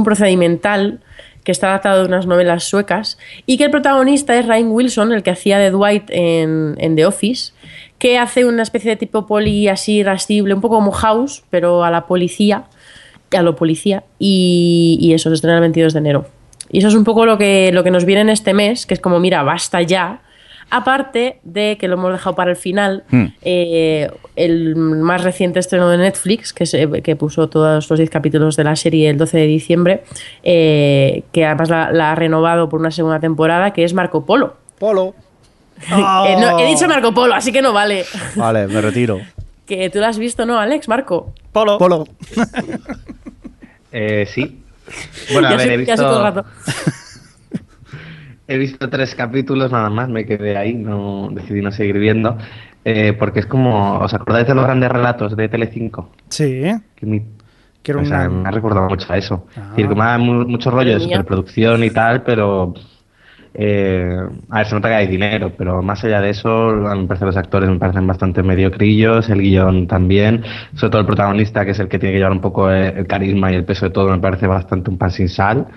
procedimental que está adaptado de unas novelas suecas, y que el protagonista es Rainn Wilson, el que hacía de Dwight en The Office, que hace una especie de tipo poli así irascible, un poco como House, pero a la policía, a lo policía, y eso se estrena el 22 de enero. Y eso es un poco lo que nos viene en este mes, que es como, mira, basta ya. Aparte de que lo hemos dejado para el final, el más reciente estreno de Netflix, que puso todos los 10 capítulos de la serie el 12 de diciembre, que además la ha renovado por una segunda temporada, que es Marco Polo. Polo. Oh. No, he dicho Marco Polo, así que no vale. Vale, me retiro. Que tú lo has visto, ¿no, Alex? Marco. Polo. Polo. Sí. Bueno, he visto... todo el rato. He visto 3 capítulos nada más, me quedé ahí, no decidí no seguir viendo, porque es como, ¿os acordáis de los grandes relatos de Telecinco? Sí. O sea, me ha recordado mucho a eso. Ah. Es decir, que me da mucho rollo de superproducción y tal, pero... a ver, se nota que hay dinero, pero más allá de eso, a mi parecer los actores me parecen bastante mediocrillos, el guión también, sobre todo el protagonista, que es el que tiene que llevar un poco el carisma y el peso de todo, me parece bastante un pan sin sal.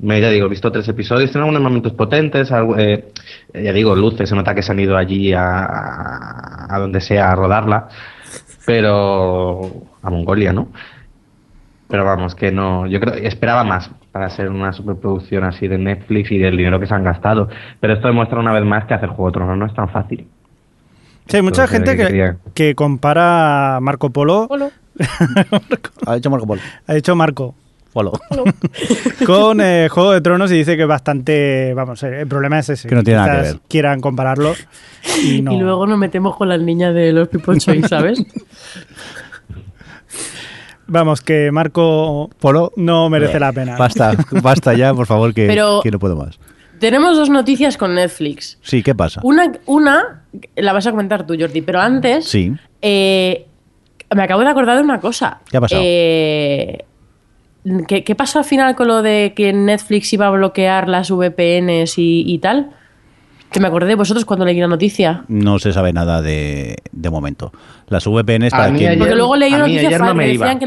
Ya digo, he visto 3 episodios, tienen algunos momentos potentes, ya digo, luces, se nota que se han ido allí a donde sea a rodarla, pero a Mongolia, ¿no? Pero vamos, que no, yo creo, esperaba más para ser una superproducción así de Netflix y del dinero que se han gastado, pero esto demuestra una vez más que hacer Juego de Tronos no es tan fácil. Sí, hay mucha gente que compara Marco Polo. Ha dicho Marco Polo. Ha dicho Marco. Con Juego de Tronos, y dice que bastante, vamos, el problema es ese, que no tiene nada que ver. Quieran compararlo y no. Y luego nos metemos con las niñas de los People's Choice, ¿sabes? Vamos, que Marco Polo no merece la pena. Basta ya, por favor, que no puedo más. Tenemos 2 noticias con Netflix. Sí, ¿qué pasa? Una la vas a comentar tú, Jordi, pero antes sí. Me acabo de acordar de una cosa. ¿Qué ha pasado? ¿Qué pasó al final con lo de que Netflix iba a bloquear las VPNs y tal? Que me acordé de vosotros cuando leí la noticia. No se sabe nada de momento. Las VPNs para quien... Porque luego leí una noticia que decían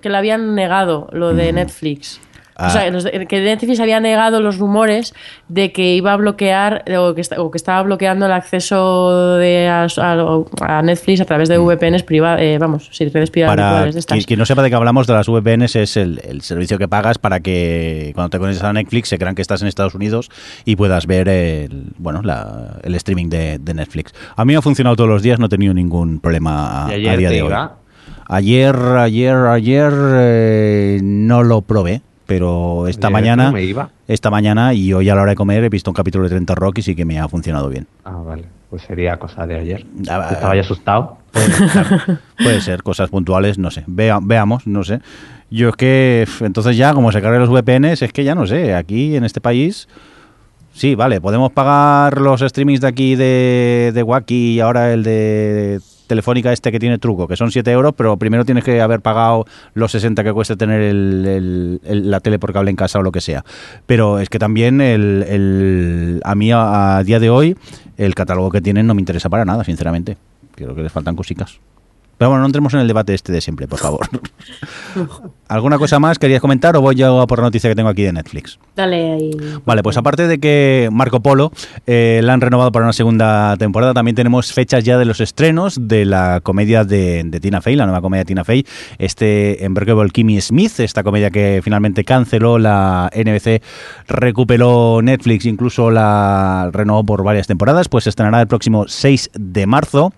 que la habían negado, lo de Netflix. O sea, que Netflix había negado los rumores de que iba a bloquear o que estaba bloqueando el acceso a Netflix a través de VPNs privadas, redes privadas de estas. Quien no sepa de qué hablamos, de las VPNs es el servicio que pagas para que cuando te conectes a Netflix se crean que estás en Estados Unidos y puedas ver el streaming de Netflix. A mí me ha funcionado todos los días, no he tenido ningún problema a día de hoy. Ayer no lo probé. Pero esta mañana y hoy a la hora de comer he visto un capítulo de 30 Rock y sí que me ha funcionado bien. Ah, vale. Pues sería cosa de ayer. Estaba ya asustado. Puede ser, cosas puntuales, no sé. Veamos, no sé. Yo es que, entonces ya, como se cargan los VPNs, es que ya no sé. Aquí, en este país, sí, vale, podemos pagar los streamings de aquí de Wacky y ahora el de... Telefónica este que tiene truco, que son 7 euros, pero primero tienes que haber pagado los 60 que cuesta tener la tele por cable en casa o lo que sea. Pero es que también a mí a día de hoy el catálogo que tienen no me interesa para nada, sinceramente. Creo que les faltan cositas. Pero bueno, no entremos en el debate este de siempre, por favor. ¿Alguna cosa más querías comentar o voy yo a por la noticia que tengo aquí de Netflix? Dale ahí. Vale, pues aparte de que Marco Polo la han renovado para una segunda temporada, también tenemos fechas ya de los estrenos de la comedia de Tina Fey, la nueva comedia de Tina Fey, Unbreakable Kimmy Schmidt, esta comedia que finalmente canceló la NBC, recuperó Netflix, incluso la renovó por varias temporadas, pues se estrenará el próximo 6 de marzo.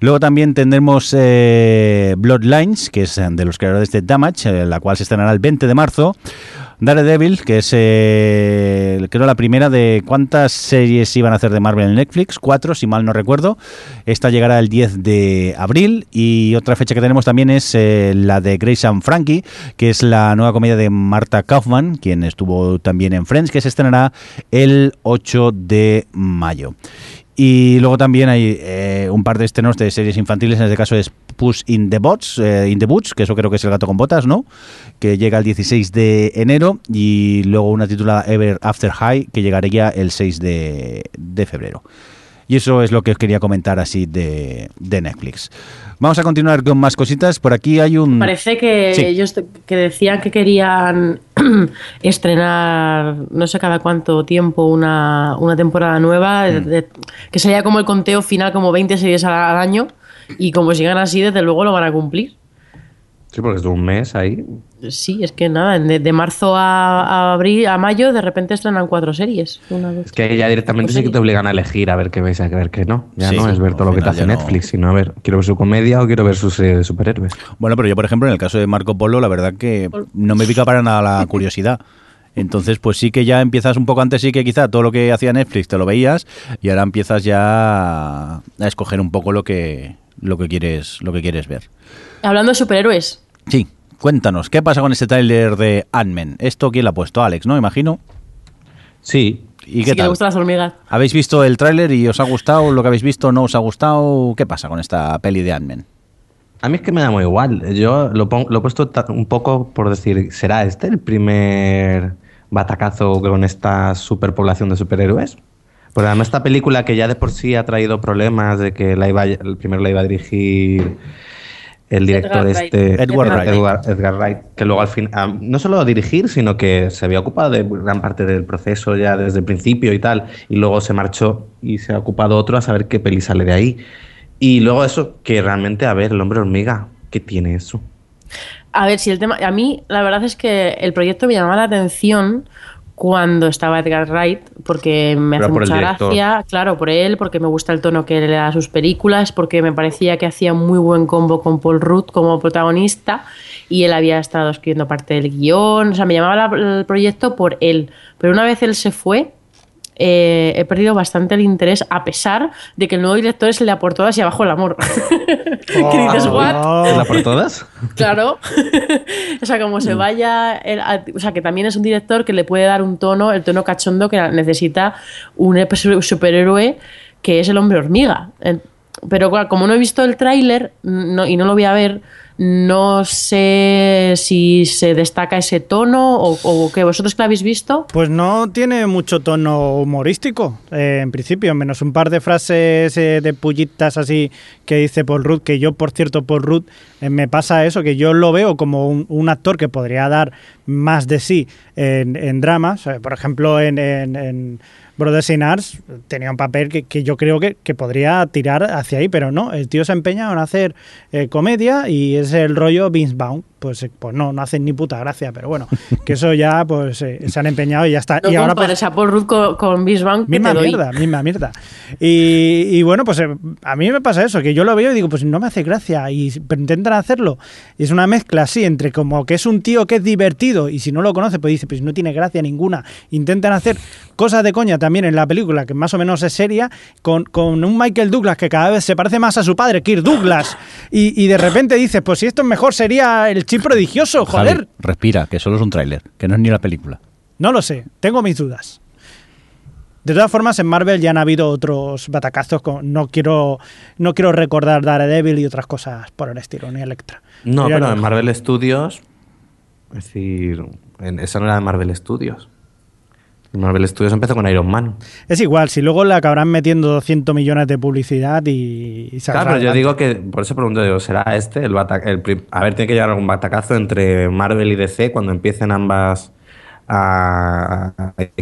Luego también tendremos Bloodlines, que es de los creadores de Damage, la cual se estrenará el 20 de marzo. Daredevil, que es creo la primera de cuántas series iban a hacer de Marvel en Netflix, 4 si mal no recuerdo, esta llegará el 10 de abril y otra fecha que tenemos también es la de Grace and Frankie, que es la nueva comedia de Marta Kaufman, quien estuvo también en Friends, que se estrenará el 8 de mayo. Y luego también hay un par de estrenos de series infantiles, en este caso es Puss in the Boots, que eso creo que es El gato con botas, ¿no? Que llega el 16 de enero y luego una titulada Ever After High que llegaría el 6 de febrero. Y eso es lo que os quería comentar así de Netflix. Vamos a continuar con más cositas. Por aquí hay un... Parece que ellos que decían que querían estrenar no sé cada cuánto tiempo una temporada nueva, que sería como el conteo final, como 20 series al año, y como sigan así, desde luego lo van a cumplir. Sí, porque estuvo un mes ahí. Sí, es que nada, de marzo a abril, a mayo, de repente estrenan 4 series. Es que ya directamente sí que te obligan a elegir a ver qué ves y a ver qué no. Ya sí, no es ver todo lo que te hace Netflix, sino a ver, quiero ver su comedia o quiero ver su serie de superhéroes. Bueno, pero yo, por ejemplo, en el caso de Marco Polo, la verdad que no me pica para nada la curiosidad. Entonces, pues sí que ya empiezas un poco antes, sí que quizá todo lo que hacía Netflix te lo veías, y ahora empiezas ya a escoger un poco lo que quieres ver. Hablando de superhéroes. Sí. Cuéntanos, ¿qué pasa con este tráiler de Ant-Man? Esto, ¿quién lo ha puesto? Alex, ¿no? Imagino. Sí. ¿Y qué tal? Que le gustan las hormigas. ¿Habéis visto el tráiler y os ha gustado? ¿Lo que habéis visto no os ha gustado? ¿Qué pasa con esta peli de Ant-Man? A mí es que me da muy igual. Yo lo he puesto un poco por decir, ¿será este el primer batacazo con esta superpoblación de superhéroes? Porque además esta película, que ya de por sí ha traído problemas de que primero la iba a dirigir el director Edgar Wright, que luego al final no solo dirigir, sino que se había ocupado de gran parte del proceso ya desde el principio y tal, y luego se marchó y se ha ocupado otro a saber qué peli sale de ahí. Y luego eso, que realmente, a ver, el hombre hormiga, ¿qué tiene eso? A ver, si el tema... A mí la verdad es que el proyecto me llamaba la atención cuando estaba Edgar Wright, porque me hace mucha gracia, claro, por él, porque me gusta el tono que le da a sus películas, porque me parecía que hacía muy buen combo con Paul Rudd como protagonista, y él había estado escribiendo parte del guión, o sea, me llamaba el proyecto por él, pero una vez él se fue, he perdido bastante el interés, a pesar de que el nuevo director es el de A por todas y Abajo el amor. ¿Qué dices, what? ¿El A por todas? Claro. O sea, como se vaya... o sea, que también es un director que le puede dar un tono, el tono cachondo que necesita un superhéroe, que es el hombre hormiga. Pero como no he visto el tráiler y no lo voy a ver, no sé si se destaca ese tono o que vosotros que lo habéis visto. Pues no tiene mucho tono humorístico, en principio, menos un par de frases de pullitas así que dice Paul Rudd, que yo, por cierto, Paul Rudd, me pasa eso, que yo lo veo como un actor que podría dar más de sí en dramas, por ejemplo en Brothers in Arms tenía un papel que yo creo que podría tirar hacia ahí, pero no, el tío se empeña en hacer comedia y es el rollo Vince Vaughn, pues no hacen ni puta gracia, pero bueno, que eso ya pues se han empeñado y ya está. No y ahora pues, Paul Rudd con Vince Vaughn, misma mierda. Y bueno, pues a mí me pasa eso, que yo lo veo y digo, pues no me hace gracia, pero intentan hacerlo, y es una mezcla así entre como que es un tío que es divertido y si no lo conoce pues dice, pues no tiene gracia ninguna, intentan hacer cosas de coña también en la película, que más o menos es seria, con un Michael Douglas que cada vez se parece más a su padre, Kirk Douglas, y de repente dices, pues si esto es mejor sería el chip prodigioso, joder. Javi, respira, que solo es un tráiler, que no es ni la película. No lo sé, tengo mis dudas. De todas formas, en Marvel ya han habido otros batacazos, no quiero recordar Daredevil y otras cosas por el estilo, ni Electra. No, pero en Marvel Studios, es decir, esa no era de Marvel Studios. Marvel Studios empezó con Iron Man. Es igual, si luego le acabarán metiendo 200 millones de publicidad y claro, pero yo digo que, por eso pregunto, digo, ¿será este el tiene que llegar algún batacazo entre Marvel y DC cuando empiecen ambas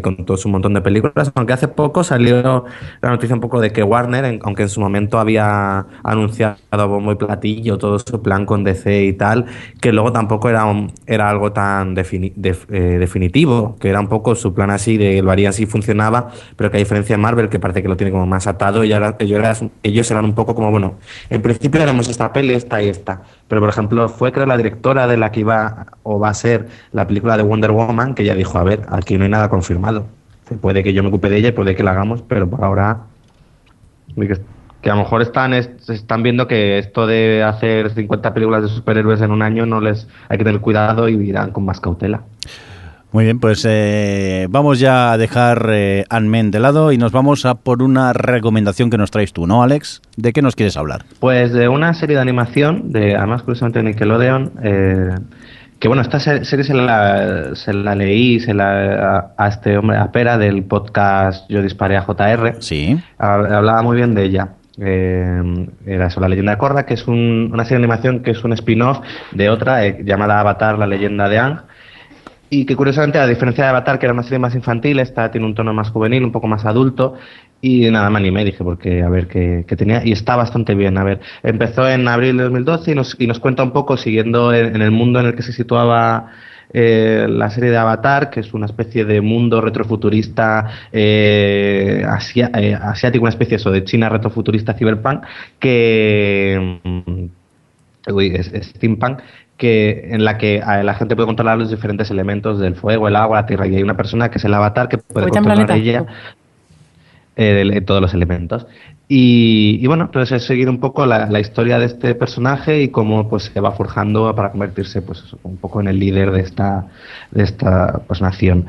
con todo su montón de películas? Aunque hace poco salió la noticia un poco de que Warner, aunque en su momento había anunciado a bombo y platillo todo su plan con DC y tal, que luego tampoco era algo tan definitivo, que era un poco su plan así, de lo haría así, funcionaba, pero que a diferencia de Marvel, que parece que lo tiene como más atado, y ahora ellos eran un poco como, bueno, en principio éramos esta peli, esta y esta, pero por ejemplo fue, creo, la directora de la que iba o va a ser la película de Wonder Woman, que ya dijo, a ver, aquí no hay nada confirmado. Puede que yo me ocupe de ella y puede que la hagamos, pero por ahora... Que a lo mejor están viendo que esto de hacer 50 películas de superhéroes en un año no les... Hay que tener cuidado y irán con más cautela. Muy bien, pues vamos ya a dejar Ant-Man de lado y nos vamos a por una recomendación que nos traes tú, ¿no, Alex? ¿De qué nos quieres hablar? Pues de una serie de animación, además curiosamente de Nickelodeon... Que bueno, esta serie se la leí a este hombre, a Pera, del podcast Yo Disparé a JR. Sí. Hablaba muy bien de ella. Era sobre La Leyenda de Korra, que es una serie de animación que es un spin-off de otra llamada Avatar, La Leyenda de Aang. y que curiosamente, a diferencia de Avatar, que era una serie más infantil, esta tiene un tono más juvenil, un poco más adulto, y nada, me animé, dije, porque a ver qué tenía, y está bastante bien. A ver, empezó en abril de 2012 y nos cuenta un poco, siguiendo en el mundo en el que se situaba la serie de Avatar, que es una especie de mundo retrofuturista asiático, una especie eso de China retrofuturista cyberpunk, steampunk, en la que la gente puede controlar los diferentes elementos del fuego, el agua, la tierra, y hay una persona que es el avatar que puede controlar ella todos los elementos. Y bueno, entonces he seguido un poco la historia de este personaje y cómo pues se va forjando para convertirse pues un poco en el líder de esta pues nación.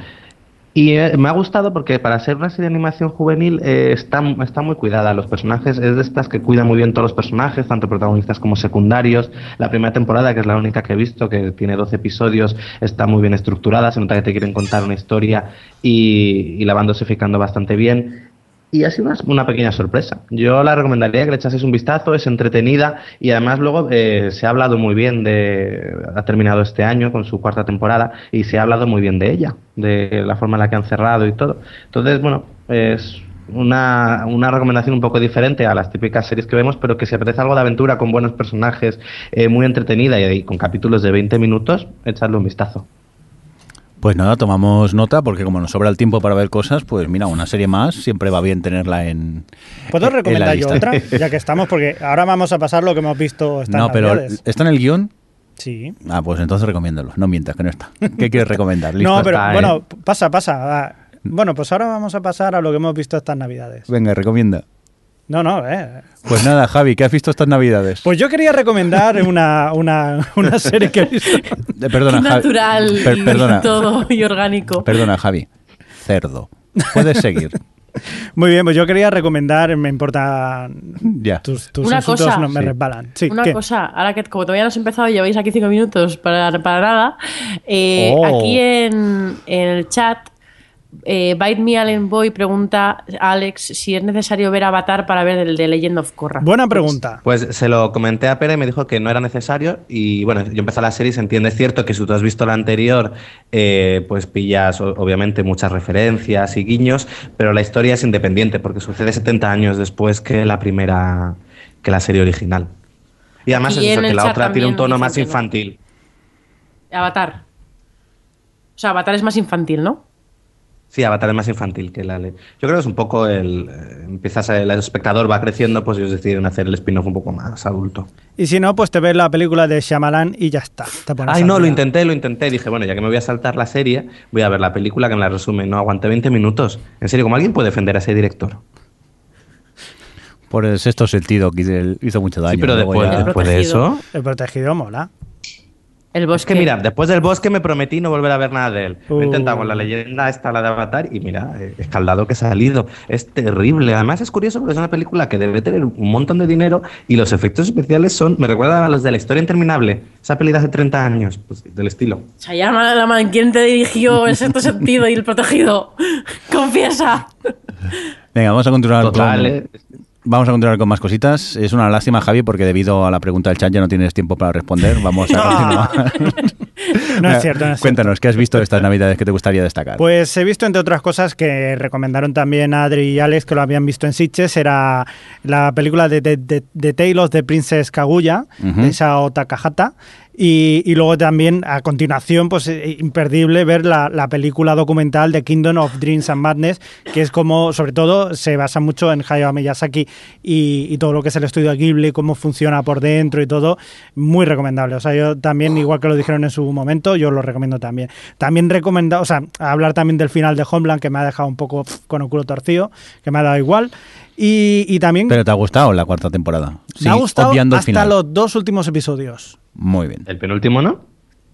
Y me ha gustado porque para ser una serie de animación juvenil está muy cuidada. Los personajes, es de estas que cuidan muy bien todos los personajes, tanto protagonistas como secundarios. La primera temporada, que es la única que he visto, que tiene 12 episodios, está muy bien estructurada. Se nota que te quieren contar una historia y la van dosificando bastante bien. Y ha sido una pequeña sorpresa. Yo la recomendaría que le echaseis un vistazo, es entretenida y además luego se ha hablado muy bien ha terminado este año con su cuarta temporada y se ha hablado muy bien de ella, de la forma en la que han cerrado y todo. Entonces, bueno, es una recomendación un poco diferente a las típicas series que vemos, pero que si apetece algo de aventura con buenos personajes, muy entretenida y con capítulos de 20 minutos, echadle un vistazo. Pues nada, tomamos nota, porque como nos sobra el tiempo para ver cosas, pues mira, una serie más siempre va bien tenerla en ¿Puedo recomendar yo otra? Ya que estamos, porque ahora vamos a pasar lo que hemos visto esta No, pero ¿está en el guión? Sí. Ah, pues entonces recomiéndalo. No mientas, que no está. ¿Qué quieres recomendar? ¿Listo? No, pero bueno, pasa. Bueno, pues ahora vamos a pasar a lo que hemos visto estas Navidades. Venga, recomienda. No. Pues nada, Javi, ¿qué has visto estas Navidades? Pues yo quería recomendar una serie que he visto. Perdona, Javi. Natural, perdona. Todo y orgánico. Perdona, Javi. Cerdo. Puedes seguir. Muy bien, pues yo quería recomendar, me importa, tus insultos no me resbalan. Sí, una cosa, ahora que como todavía no has empezado y lleváis aquí 5 minutos para nada, aquí en el chat... Bite Me Allen Boy pregunta a Alex si es necesario ver Avatar para ver el de Legend of Korra. Buena pregunta. Pues se lo comenté a Pere y me dijo que no era necesario. Y bueno, yo empecé la serie y se entiende. Es cierto que si tú has visto la anterior, pues pillas obviamente muchas referencias y guiños, pero la historia es independiente porque sucede 70 años después que la serie original. Y además es eso, que la otra tiene un tono más infantil. Avatar. O sea, Avatar es más infantil, ¿no? Sí, Avatar es más infantil que la ley. Yo creo que es un poco el espectador va creciendo, pues ellos deciden hacer el spin-off un poco más adulto. Y si no, pues te ves la película de Shyamalan y ya está. Ay, no, lo intenté. Dije, bueno, ya que me voy a saltar la serie, voy a ver la película que me la resume. No aguanté 20 minutos. En serio, ¿cómo alguien puede defender a ese director? Por el sexto sentido, que hizo mucho daño. Sí, pero después de eso... El protegido mola. El bosque. Es que mira, después del bosque me prometí no volver a ver nada de él. Lo he intentado con la leyenda esta, la de Avatar, y mira, escaldado que ha salido. Es terrible. Además es curioso porque es una película que debe tener un montón de dinero y los efectos especiales me recuerda a los de La Historia Interminable. Esa peli de hace 30 años, pues, del estilo. Shyamalan, ¿quién te dirigió El Sexto Sentido y El Protegido? Confiesa. Venga, vamos a continuar Vamos a continuar con más cositas. Es una lástima, Javi, porque debido a la pregunta del chat ya no tienes tiempo para responder. Vamos a continuar. No es cierto. Cuéntanos, ¿qué has visto estas Navidades que te gustaría destacar? Pues he visto, entre otras cosas, que recomendaron también Adri y Alex, que lo habían visto en Sitges, era la película de Tale of the Princess Kaguya, de Isao Takahata. Y luego también, a continuación, pues imperdible ver la película documental de Kingdom of Dreams and Madness, que es como, sobre todo, se basa mucho en Hayao Miyazaki y todo lo que es el estudio de Ghibli, cómo funciona por dentro y todo, muy recomendable. O sea, yo también, igual que lo dijeron en su momento, yo lo recomiendo también. También recomendado, o sea, hablar también del final de Homeland, que me ha dejado un poco con el culo torcido, que me ha dado igual. Y también... ¿Pero te ha gustado la cuarta temporada? Sí, me ha gustado hasta los 2 últimos episodios. Muy bien. ¿El penúltimo no?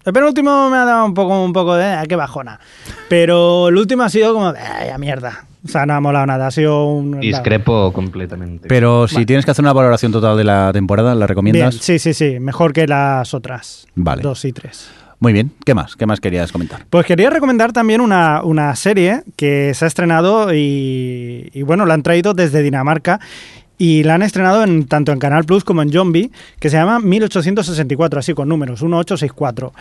El penúltimo me ha dado un poco de... ¡Qué bajona! Pero el último ha sido como... ¡Ay, mierda! O sea, no ha molado nada. Ha sido un... Discrepo completamente. Pero si tienes que hacer una valoración total de la temporada, ¿la recomiendas? Bien, sí. Mejor que las otras. Vale. 2 y 3. Muy bien, ¿Qué más querías comentar? Pues quería recomendar también una serie que se ha estrenado y bueno, la han traído desde Dinamarca y la han estrenado en, tanto en Canal Plus como en Zombie, que se llama 1864, así con números, 1864,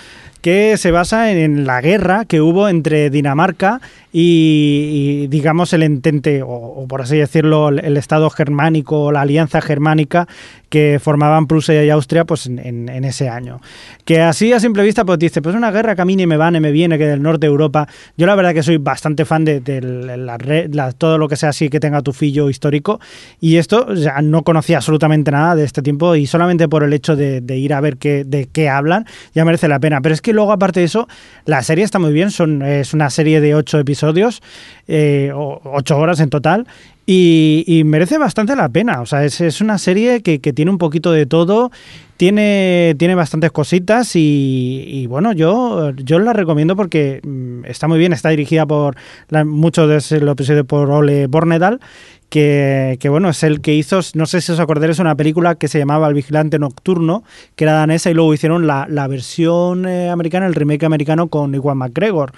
que se basa en la guerra que hubo entre Dinamarca y digamos, el entente, o por así decirlo, el estado germánico, o la alianza germánica que formaban Prusia y Austria pues en ese año. Que así a simple vista pues dice, pues una guerra que a mí ni me va ni me viene, que del norte de Europa. Yo la verdad que soy bastante fan de todo lo que sea así que tenga tufillo histórico, y esto ya no conocía absolutamente nada de este tiempo, y solamente por el hecho de ir a ver de qué hablan ya merece la pena. Pero es que luego, aparte de eso, la serie está muy bien. Es una serie de 8 episodios, 8 horas en total, y merece bastante la pena. O sea, es una serie que tiene un poquito de todo, tiene bastantes cositas, y bueno, yo la recomiendo porque está muy bien. Está dirigida por muchos de los episodios por Ole Bornedal, que bueno, es el que hizo, no sé si os acordáis, una película que se llamaba El Vigilante Nocturno, que era danesa, y luego hicieron la versión americana, el remake americano con Ewan McGregor,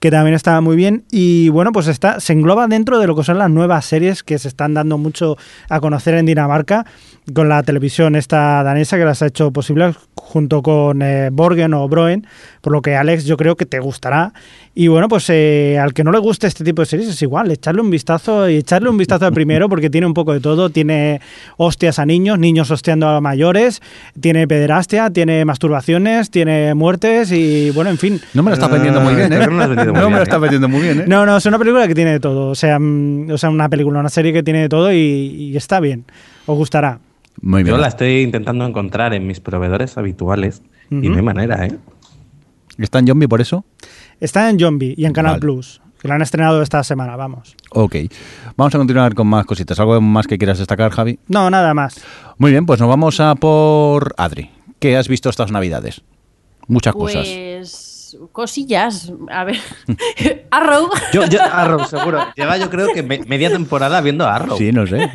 que también estaba muy bien. Y bueno, pues se engloba dentro de lo que son las nuevas series que se están dando mucho a conocer en Dinamarca, con la televisión esta danesa que las ha hecho posible junto con Borgen o Broen, por lo que, Alex, yo creo que te gustará. Y bueno, pues al que no le guste este tipo de series es igual, echarle un vistazo al primero, porque tiene un poco de todo. Tiene hostias a niños hostiando a mayores, tiene pederastia, tiene masturbaciones, tiene muertes y bueno, en fin. No me lo estás vendiendo muy bien, ¿eh? No me lo estás vendiendo muy bien, ¿eh? No, es una película que tiene de todo, o sea una serie que tiene de todo y está bien, os gustará. Muy bien. Yo la estoy intentando encontrar en mis proveedores habituales y no hay manera, ¿eh? ¿Está en Zombie por eso? Está en Zombie y en Canal Plus, que la han estrenado esta semana, vamos. Ok, vamos a continuar con más cositas. ¿Algo más que quieras destacar, Javi? No, nada más. Muy bien, pues nos vamos a por Adri. ¿Qué has visto estas Navidades? Muchas cosas. Cosillas, a ver. Arrow. Yo Arrow, seguro. Lleva, yo creo que media temporada viendo Arrow. Sí, no sé.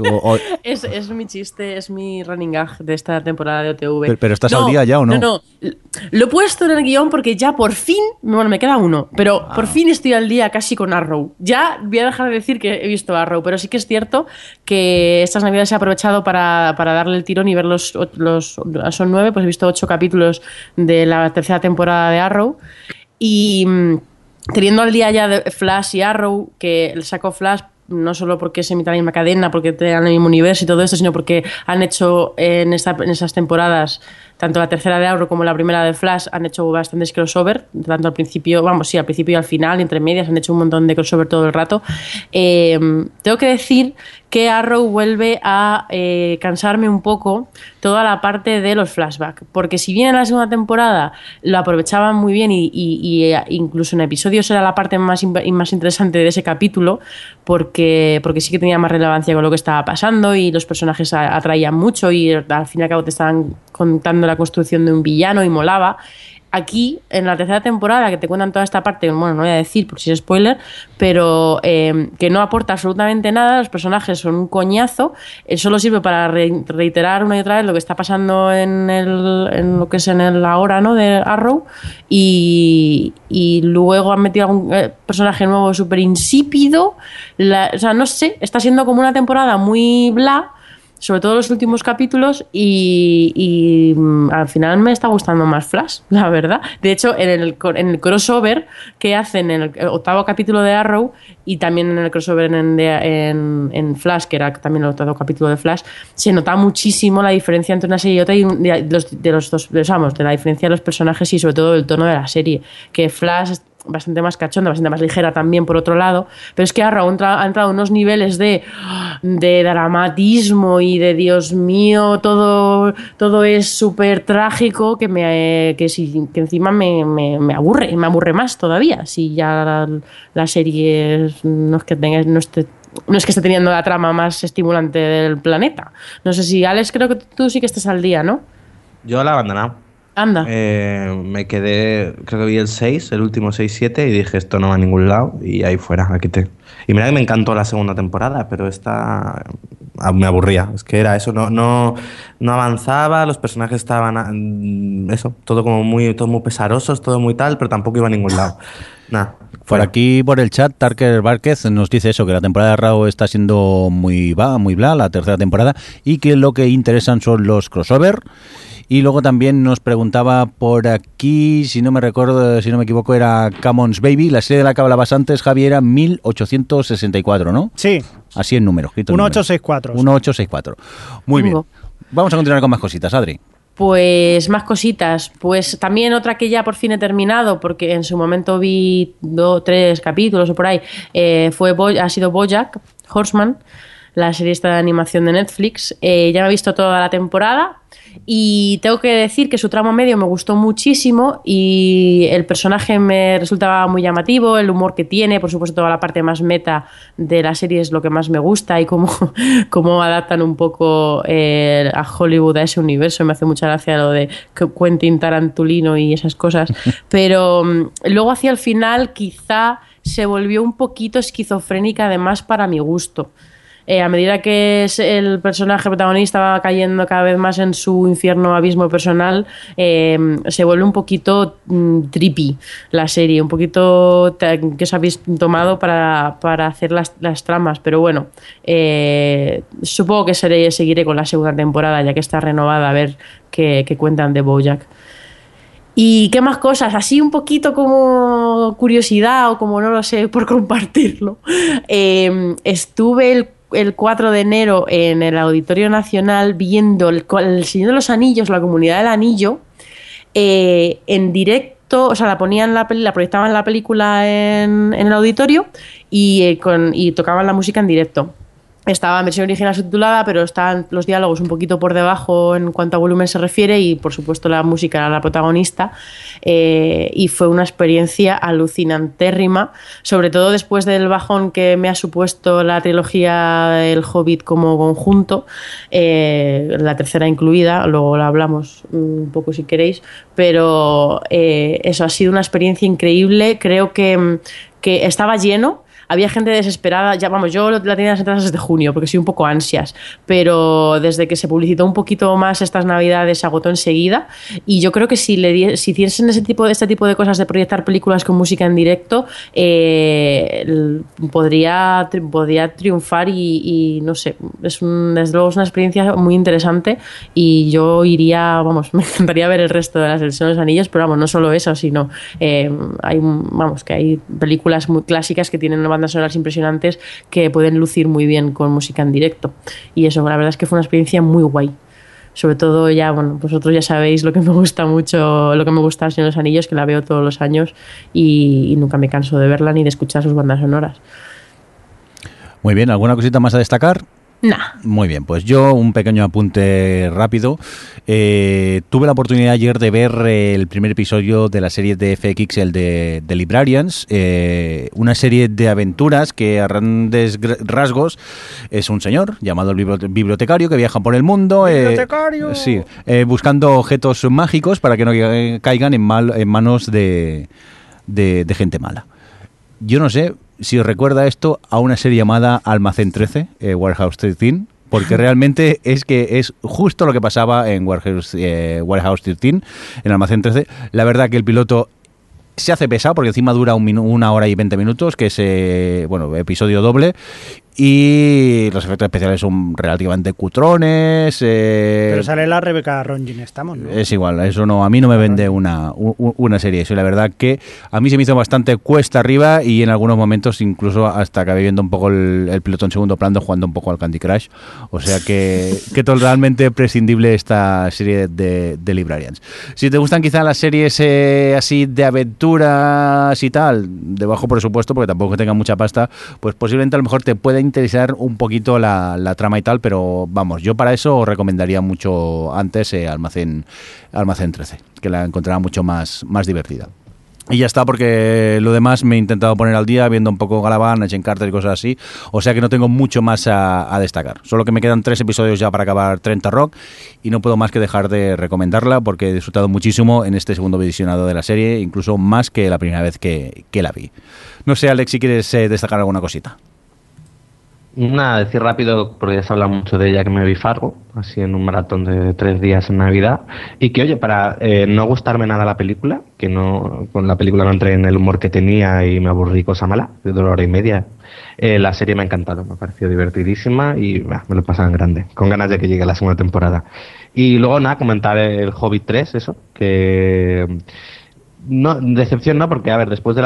Es mi chiste, es mi running gag de esta temporada de OTV. Pero ¿estás al día ya o no? No. Lo he puesto en el guión porque ya por fin, bueno, me queda uno, pero por fin estoy al día casi con Arrow. Ya voy a dejar de decir que he visto Arrow, pero sí que es cierto que estas navidades he aprovechado para darle el tirón y ver los son 9, pues he visto 8 capítulos de la tercera temporada de Arrow. Y teniendo al día ya de Flash y Arrow, que sacó Flash no solo porque es emite la misma cadena, porque tienen el mismo universo y todo esto, sino porque han hecho en esas temporadas, tanto la tercera de Arrow como la primera de Flash, han hecho bastantes crossover, tanto al principio y al final, entre medias, han hecho un montón de crossover todo el rato. Tengo que decir que Arrow vuelve a cansarme un poco toda la parte de los flashbacks, porque si bien en la segunda temporada lo aprovechaban muy bien y incluso en episodios era la parte más interesante de ese capítulo, porque sí que tenía más relevancia con lo que estaba pasando y los personajes atraían mucho y al fin y al cabo te estaban contando la construcción de un villano y molaba. Aquí, en la tercera temporada, que te cuentan toda esta parte, bueno, no voy a decir por si es spoiler, pero que no aporta absolutamente nada, los personajes son un coñazo, solo sirve para reiterar una y otra vez lo que está pasando en lo que es en el ahora, ¿no?, de Arrow, y luego han metido algún personaje nuevo súper insípido, o sea, no sé, está siendo como una temporada muy bla, sobre todo los últimos capítulos, y al final me está gustando más Flash, la verdad. De hecho, en el crossover que hacen en el octavo capítulo de Arrow y también en el crossover en Flash, que era también el octavo capítulo de Flash, se nota muchísimo la diferencia entre una serie y otra y de los dos, digamos, de la diferencia de los personajes y sobre todo del tono de la serie. Que Flash es bastante más cachonda, bastante más ligera también por otro lado, pero es que Arrow ha entrado a unos niveles de dramatismo y de Dios mío, todo es súper trágico que encima me aburre, me aburre más todavía, si ya la serie no es que esté teniendo la trama más estimulante del planeta. No sé si, Alex, creo que tú sí que estás al día, ¿no? Yo la he abandonado. Anda. Me quedé, creo que vi el 6, el último 6-7, y dije, esto no va a ningún lado, y ahí fuera, aquí te... Y mira que me encantó la segunda temporada, pero esta me aburría, es que era eso, no avanzaba, los personajes estaban, eso, todo como muy pesarosos, todo muy tal, pero tampoco iba a ningún lado. Nada, Por aquí, por el chat, Tarker Várquez nos dice eso, que la temporada de Raw está siendo muy bla, la tercera temporada, y que lo que interesan son los crossover. Y luego también nos preguntaba por aquí, si no me equivoco, era Camon's Baby. La serie de la que hablabas antes, Javi, era 1864, ¿no? Sí. Así en números. 1864. 1864. Muy bien. Vamos a continuar con más cositas, Adri. Pues más cositas, pues también otra que ya por fin he terminado, porque en su momento vi 2 o 3 capítulos o por ahí, ha sido BoJack Horseman, la serie esta de animación de Netflix. Ya me he visto toda la temporada y tengo que decir que su tramo medio me gustó muchísimo y el personaje me resultaba muy llamativo, el humor que tiene, por supuesto toda la parte más meta de la serie es lo que más me gusta y cómo adaptan un poco a Hollywood a ese universo. Me hace mucha gracia lo de Quentin Tarantulino y esas cosas, pero luego hacia el final quizá se volvió un poquito esquizofrénica además para mi gusto. A medida que el personaje protagonista va cayendo cada vez más en su infierno abismo personal, se vuelve un poquito trippy la serie, un poquito que os habéis tomado para hacer las tramas, pero bueno, supongo que seguiré con la segunda temporada ya que está renovada, a ver qué cuentan de BoJack. ¿Y qué más cosas? Así un poquito como curiosidad o como no lo sé por compartirlo. Estuve el 4 de enero en el Auditorio Nacional viendo el Señor de los Anillos, la Comunidad del Anillo, en directo. O sea, la proyectaban la película en el auditorio y tocaban la música en directo. Estaba en versión original subtitulada, pero están los diálogos un poquito por debajo en cuanto a volumen se refiere y, por supuesto, la música era la protagonista. Y fue una experiencia alucinantérrima, sobre todo después del bajón que me ha supuesto la trilogía del Hobbit como conjunto, la tercera incluida, luego la hablamos un poco si queréis, pero eso ha sido una experiencia increíble. Creo que estaba lleno. Había gente desesperada, ya vamos, yo la tenía en las entradas desde junio porque soy un poco ansias, pero desde que se publicitó un poquito más estas navidades se agotó enseguida y yo creo que si hiciesen este tipo de cosas de proyectar películas con música en directo, podría triunfar y no sé, desde luego es una experiencia muy interesante y yo iría, vamos, me encantaría ver el resto de las del Señor de los Anillos, pero vamos, no solo eso, sino hay películas muy clásicas que tienen una banda sonoras impresionantes que pueden lucir muy bien con música en directo y eso, la verdad es que fue una experiencia muy guay, sobre todo ya, bueno, vosotros ya sabéis lo que me gusta el Señor de los Anillos, que la veo todos los años y nunca me canso de verla ni de escuchar sus bandas sonoras. Muy bien, ¿alguna cosita más a destacar? Nah. Muy bien, pues yo un pequeño apunte rápido. Tuve la oportunidad ayer de ver el primer episodio de la serie de FX, el de Librarians, una serie de aventuras que a grandes rasgos es un señor llamado el bibliotecario que viaja por el mundo buscando objetos mágicos para que no caigan en manos de gente mala. Yo no sé si os recuerda esto a una serie llamada Almacén 13, Warehouse 13, porque realmente es que es justo lo que pasaba en Warehouse 13, en Almacén 13. La verdad que el piloto se hace pesado porque encima dura 1 hora y 20 minutos, que es episodio doble, y los efectos especiales son relativamente cutrones. Pero sale la Rebecca Romijn, estamos, ¿no? Es igual, eso no, a mí no me vende una serie eso, y la verdad que a mí se me hizo bastante cuesta arriba y en algunos momentos incluso hasta acabé viendo un poco el piloto en segundo plano jugando un poco al Candy Crush, o sea que totalmente prescindible esta serie de Librarians. Si te gustan quizá las series así de aventuras y tal, de bajo presupuesto porque tampoco tengan mucha pasta, pues posiblemente a lo mejor te puede interesar un poquito la trama y tal, pero vamos, yo para eso os recomendaría mucho antes Almacén 13, que la encontraba mucho más divertida. Y ya está, porque lo demás me he intentado poner al día viendo un poco Galavant, Agent Carter y cosas así, o sea que no tengo mucho más a destacar, solo que me quedan 3 episodios ya para acabar 30 Rock y no puedo más que dejar de recomendarla porque he disfrutado muchísimo en este segundo visionado de la serie, incluso más que la primera vez que la vi. No sé, Alex, si quieres destacar alguna cosita. Nada, decir rápido, porque ya se habla mucho de ella, que me vi Fargo, así en un maratón de 3 días en Navidad, y que, oye, para no gustarme nada la película, que no, con la película no entré en el humor que tenía y me aburrí cosa mala, de 1 hora y media, la serie me ha encantado, me ha parecido divertidísima y bah, me lo pasaba en grande, con ganas de que llegue la segunda temporada. Y luego, nada, comentar el Hobbit 3, eso, que... No, decepción no, porque a ver, después de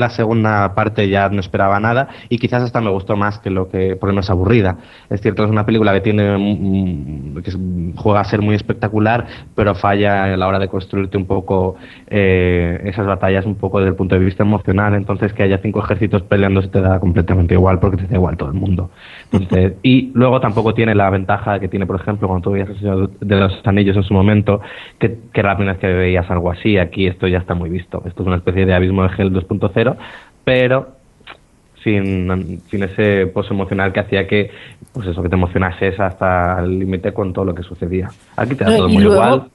la segunda parte ya no esperaba nada y quizás hasta me gustó más que lo que, porque no es aburrida. Es cierto, es una película que tiene, que juega a ser muy espectacular, pero falla a la hora de construirte un poco esas batallas un poco desde el punto de vista emocional. Entonces que haya 5 ejércitos peleándose te da completamente igual, porque te da igual todo el mundo. Entonces, y luego tampoco tiene la ventaja que tiene, por ejemplo, cuando tú veías El Señor de los Anillos en su momento, que era la primera vez que veías algo así. Aquí esto ya está muy visto. Esto es una especie de Abismo de Gel 2.0, pero sin ese pozo emocional que hacía que, pues eso, que te emocionases hasta el límite con todo lo que sucedía. Aquí te da todo muy luego, igual.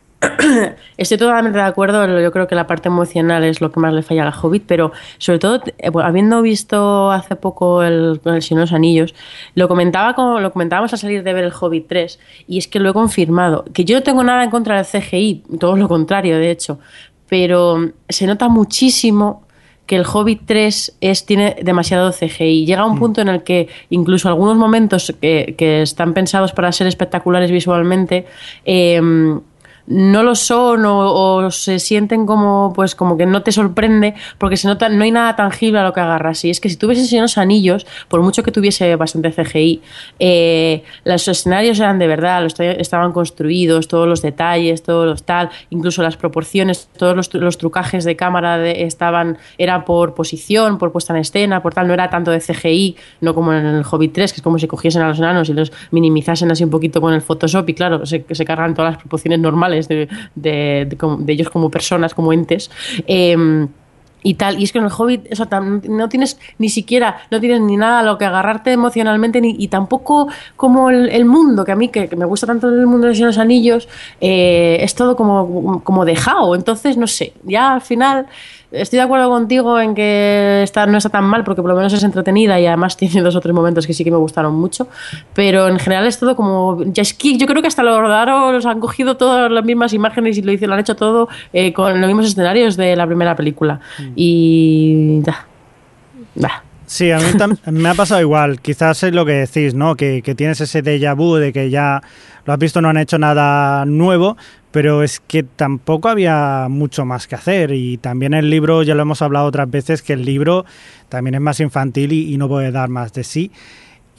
Estoy totalmente de acuerdo. Yo creo que la parte emocional es lo que más le falla a la Hobbit, pero sobre todo, habiendo visto hace poco el Señor de los Anillos, lo comentábamos al salir de ver el Hobbit 3, y es que lo he confirmado, que yo no tengo nada en contra del CGI, todo lo contrario, de hecho, pero se nota muchísimo que el Hobbit 3 tiene demasiado CGI. Llega un punto en el que incluso algunos momentos que están pensados para ser espectaculares visualmente no lo son, o se sienten como que no te sorprende, porque se nota, no hay nada tangible a lo que agarras. Y es que si tú ves El Señor de los Anillos, por mucho que tuviese bastante CGI, los escenarios eran de verdad, estaban construidos, todos los detalles, todos los tal, incluso las proporciones, todos los trucajes de cámara era por posición, por puesta en escena, por tal, no era tanto de CGI, no como en el Hobbit 3, que es como si cogiesen a los enanos y los minimizasen así un poquito con el Photoshop, y claro, se cargan todas las proporciones normales de ellos como personas, como entes, y tal. Y es que en el Hobbit, o sea, no tienes ni nada a lo que agarrarte emocionalmente, y tampoco como el mundo, que a mí que me gusta tanto el mundo de los Anillos, es todo como dejado. Entonces, no sé, ya al final estoy de acuerdo contigo en que no está tan mal, porque por lo menos es entretenida y además tiene 2 o 3 momentos que sí que me gustaron mucho, pero en general es todo como, ya es que yo creo que hasta los rodaros han cogido todas las mismas imágenes y lo han hecho todo con los mismos escenarios de la primera película. Y da. Sí, a mí me ha pasado igual. Quizás es lo que decís, ¿no? Que tienes ese déjà vu de que ya lo has visto, no han hecho nada nuevo, pero es que tampoco había mucho más que hacer. Y también el libro, ya lo hemos hablado otras veces, que el libro también es más infantil y no puede dar más de sí.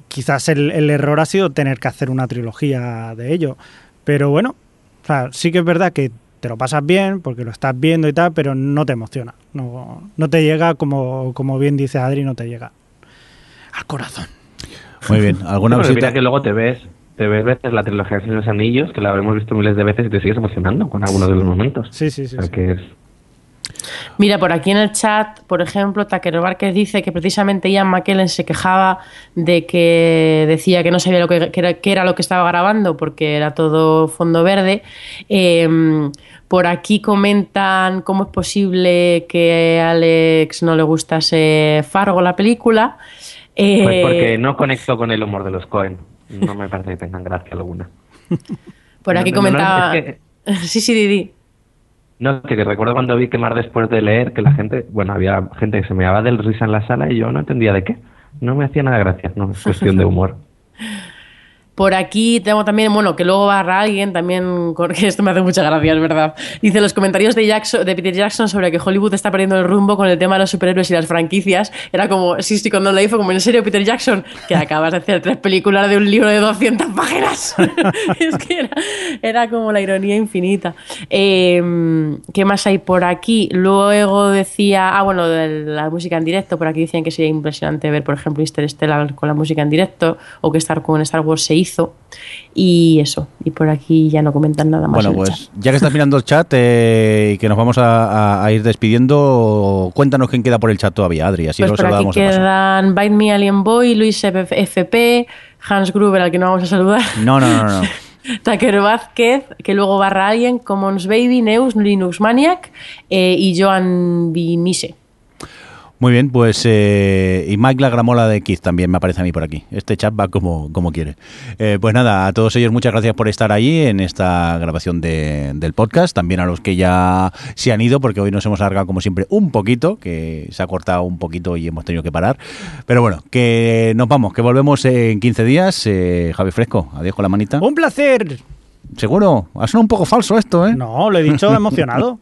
Quizás el error ha sido tener que hacer una trilogía de ello. Pero bueno, o sea, sí que es verdad que te lo pasas bien porque lo estás viendo y tal, pero no te emociona, no te llega, como bien dice Adri, no te llega al corazón. Muy bien, alguna cosita. Mira que luego te ves veces la trilogía de los Anillos, que la hemos visto miles de veces, y te sigues emocionando con algunos de los momentos. Sí. O sea, que es... Mira, por aquí en el chat, por ejemplo, Taquero Várquez dice que precisamente Ian McKellen se quejaba de que decía que no sabía lo que era lo que estaba grabando, porque era todo fondo verde. Por aquí comentan cómo es posible que a Alex no le gustase Fargo, la película. Pues porque no conectó con el humor de los Coen. No me parece que tengan gracia alguna. Por aquí comentaba... Sí, Didi. No, que recuerdo cuando vi Quemar después de leer, que la gente, bueno, había gente que se meaba del risa en la sala y yo no entendía de qué. No me hacía nada gracia, no, es cuestión de humor. Por aquí tengo también, bueno, que luego barra alguien también, porque esto me hace mucha gracia, es verdad. Dice, los comentarios de Peter Jackson sobre que Hollywood está perdiendo el rumbo con el tema de los superhéroes y las franquicias, era como, sí, cuando lo hizo, como, ¿en serio, Peter Jackson? Que acabas de hacer 3 películas de un libro de 200 páginas. Es que era como la ironía infinita. ¿Qué más hay por aquí? Luego decía, bueno, de la música en directo, por aquí dicen que sería impresionante ver, por ejemplo, Interstellar con la música en directo, o que con Star Wars 6. Y eso, y por aquí ya no comentan nada más. Bueno, pues ya que estás mirando el chat y que nos vamos a ir despidiendo, cuéntanos quién queda por el chat todavía, Adri, así pues lo saludamos. Por aquí quedan Bite Me Alien Boy, Luis FP, Hans Gruber, al que no vamos a saludar. No. Taquero Vázquez, que luego barra alguien, Commons Baby, Neus, Linux Maniac y Joan Vimise. Muy bien, pues y Mike la gramola de Kiz también me aparece a mí por aquí. Este chat va como quiere. Pues nada, a todos ellos muchas gracias por estar ahí en esta grabación del podcast. También a los que ya se han ido, porque hoy nos hemos alargado como siempre un poquito, que se ha cortado un poquito y hemos tenido que parar. Pero bueno, que nos vamos, que volvemos en 15 días. Javi Fresco, adiós con la manita. ¡Un placer! Seguro, ha sonado un poco falso esto, ¿eh? No, lo he dicho emocionado.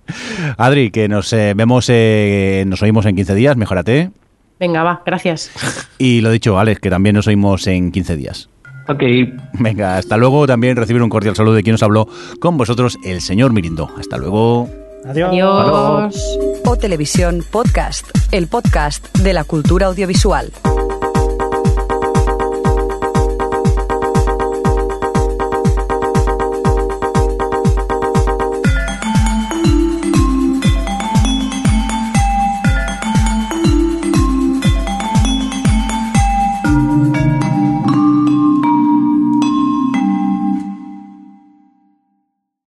Adri, que nos vemos, nos oímos en 15 días, mejórate. Venga, va, gracias. Y lo dicho, Alex, que también nos oímos en 15 días. Ok. Venga, hasta luego. También recibir un cordial saludo de quien os habló con vosotros, el señor Mirindo. Hasta luego. Adiós. Adiós. O Televisión Podcast, el podcast de la cultura audiovisual.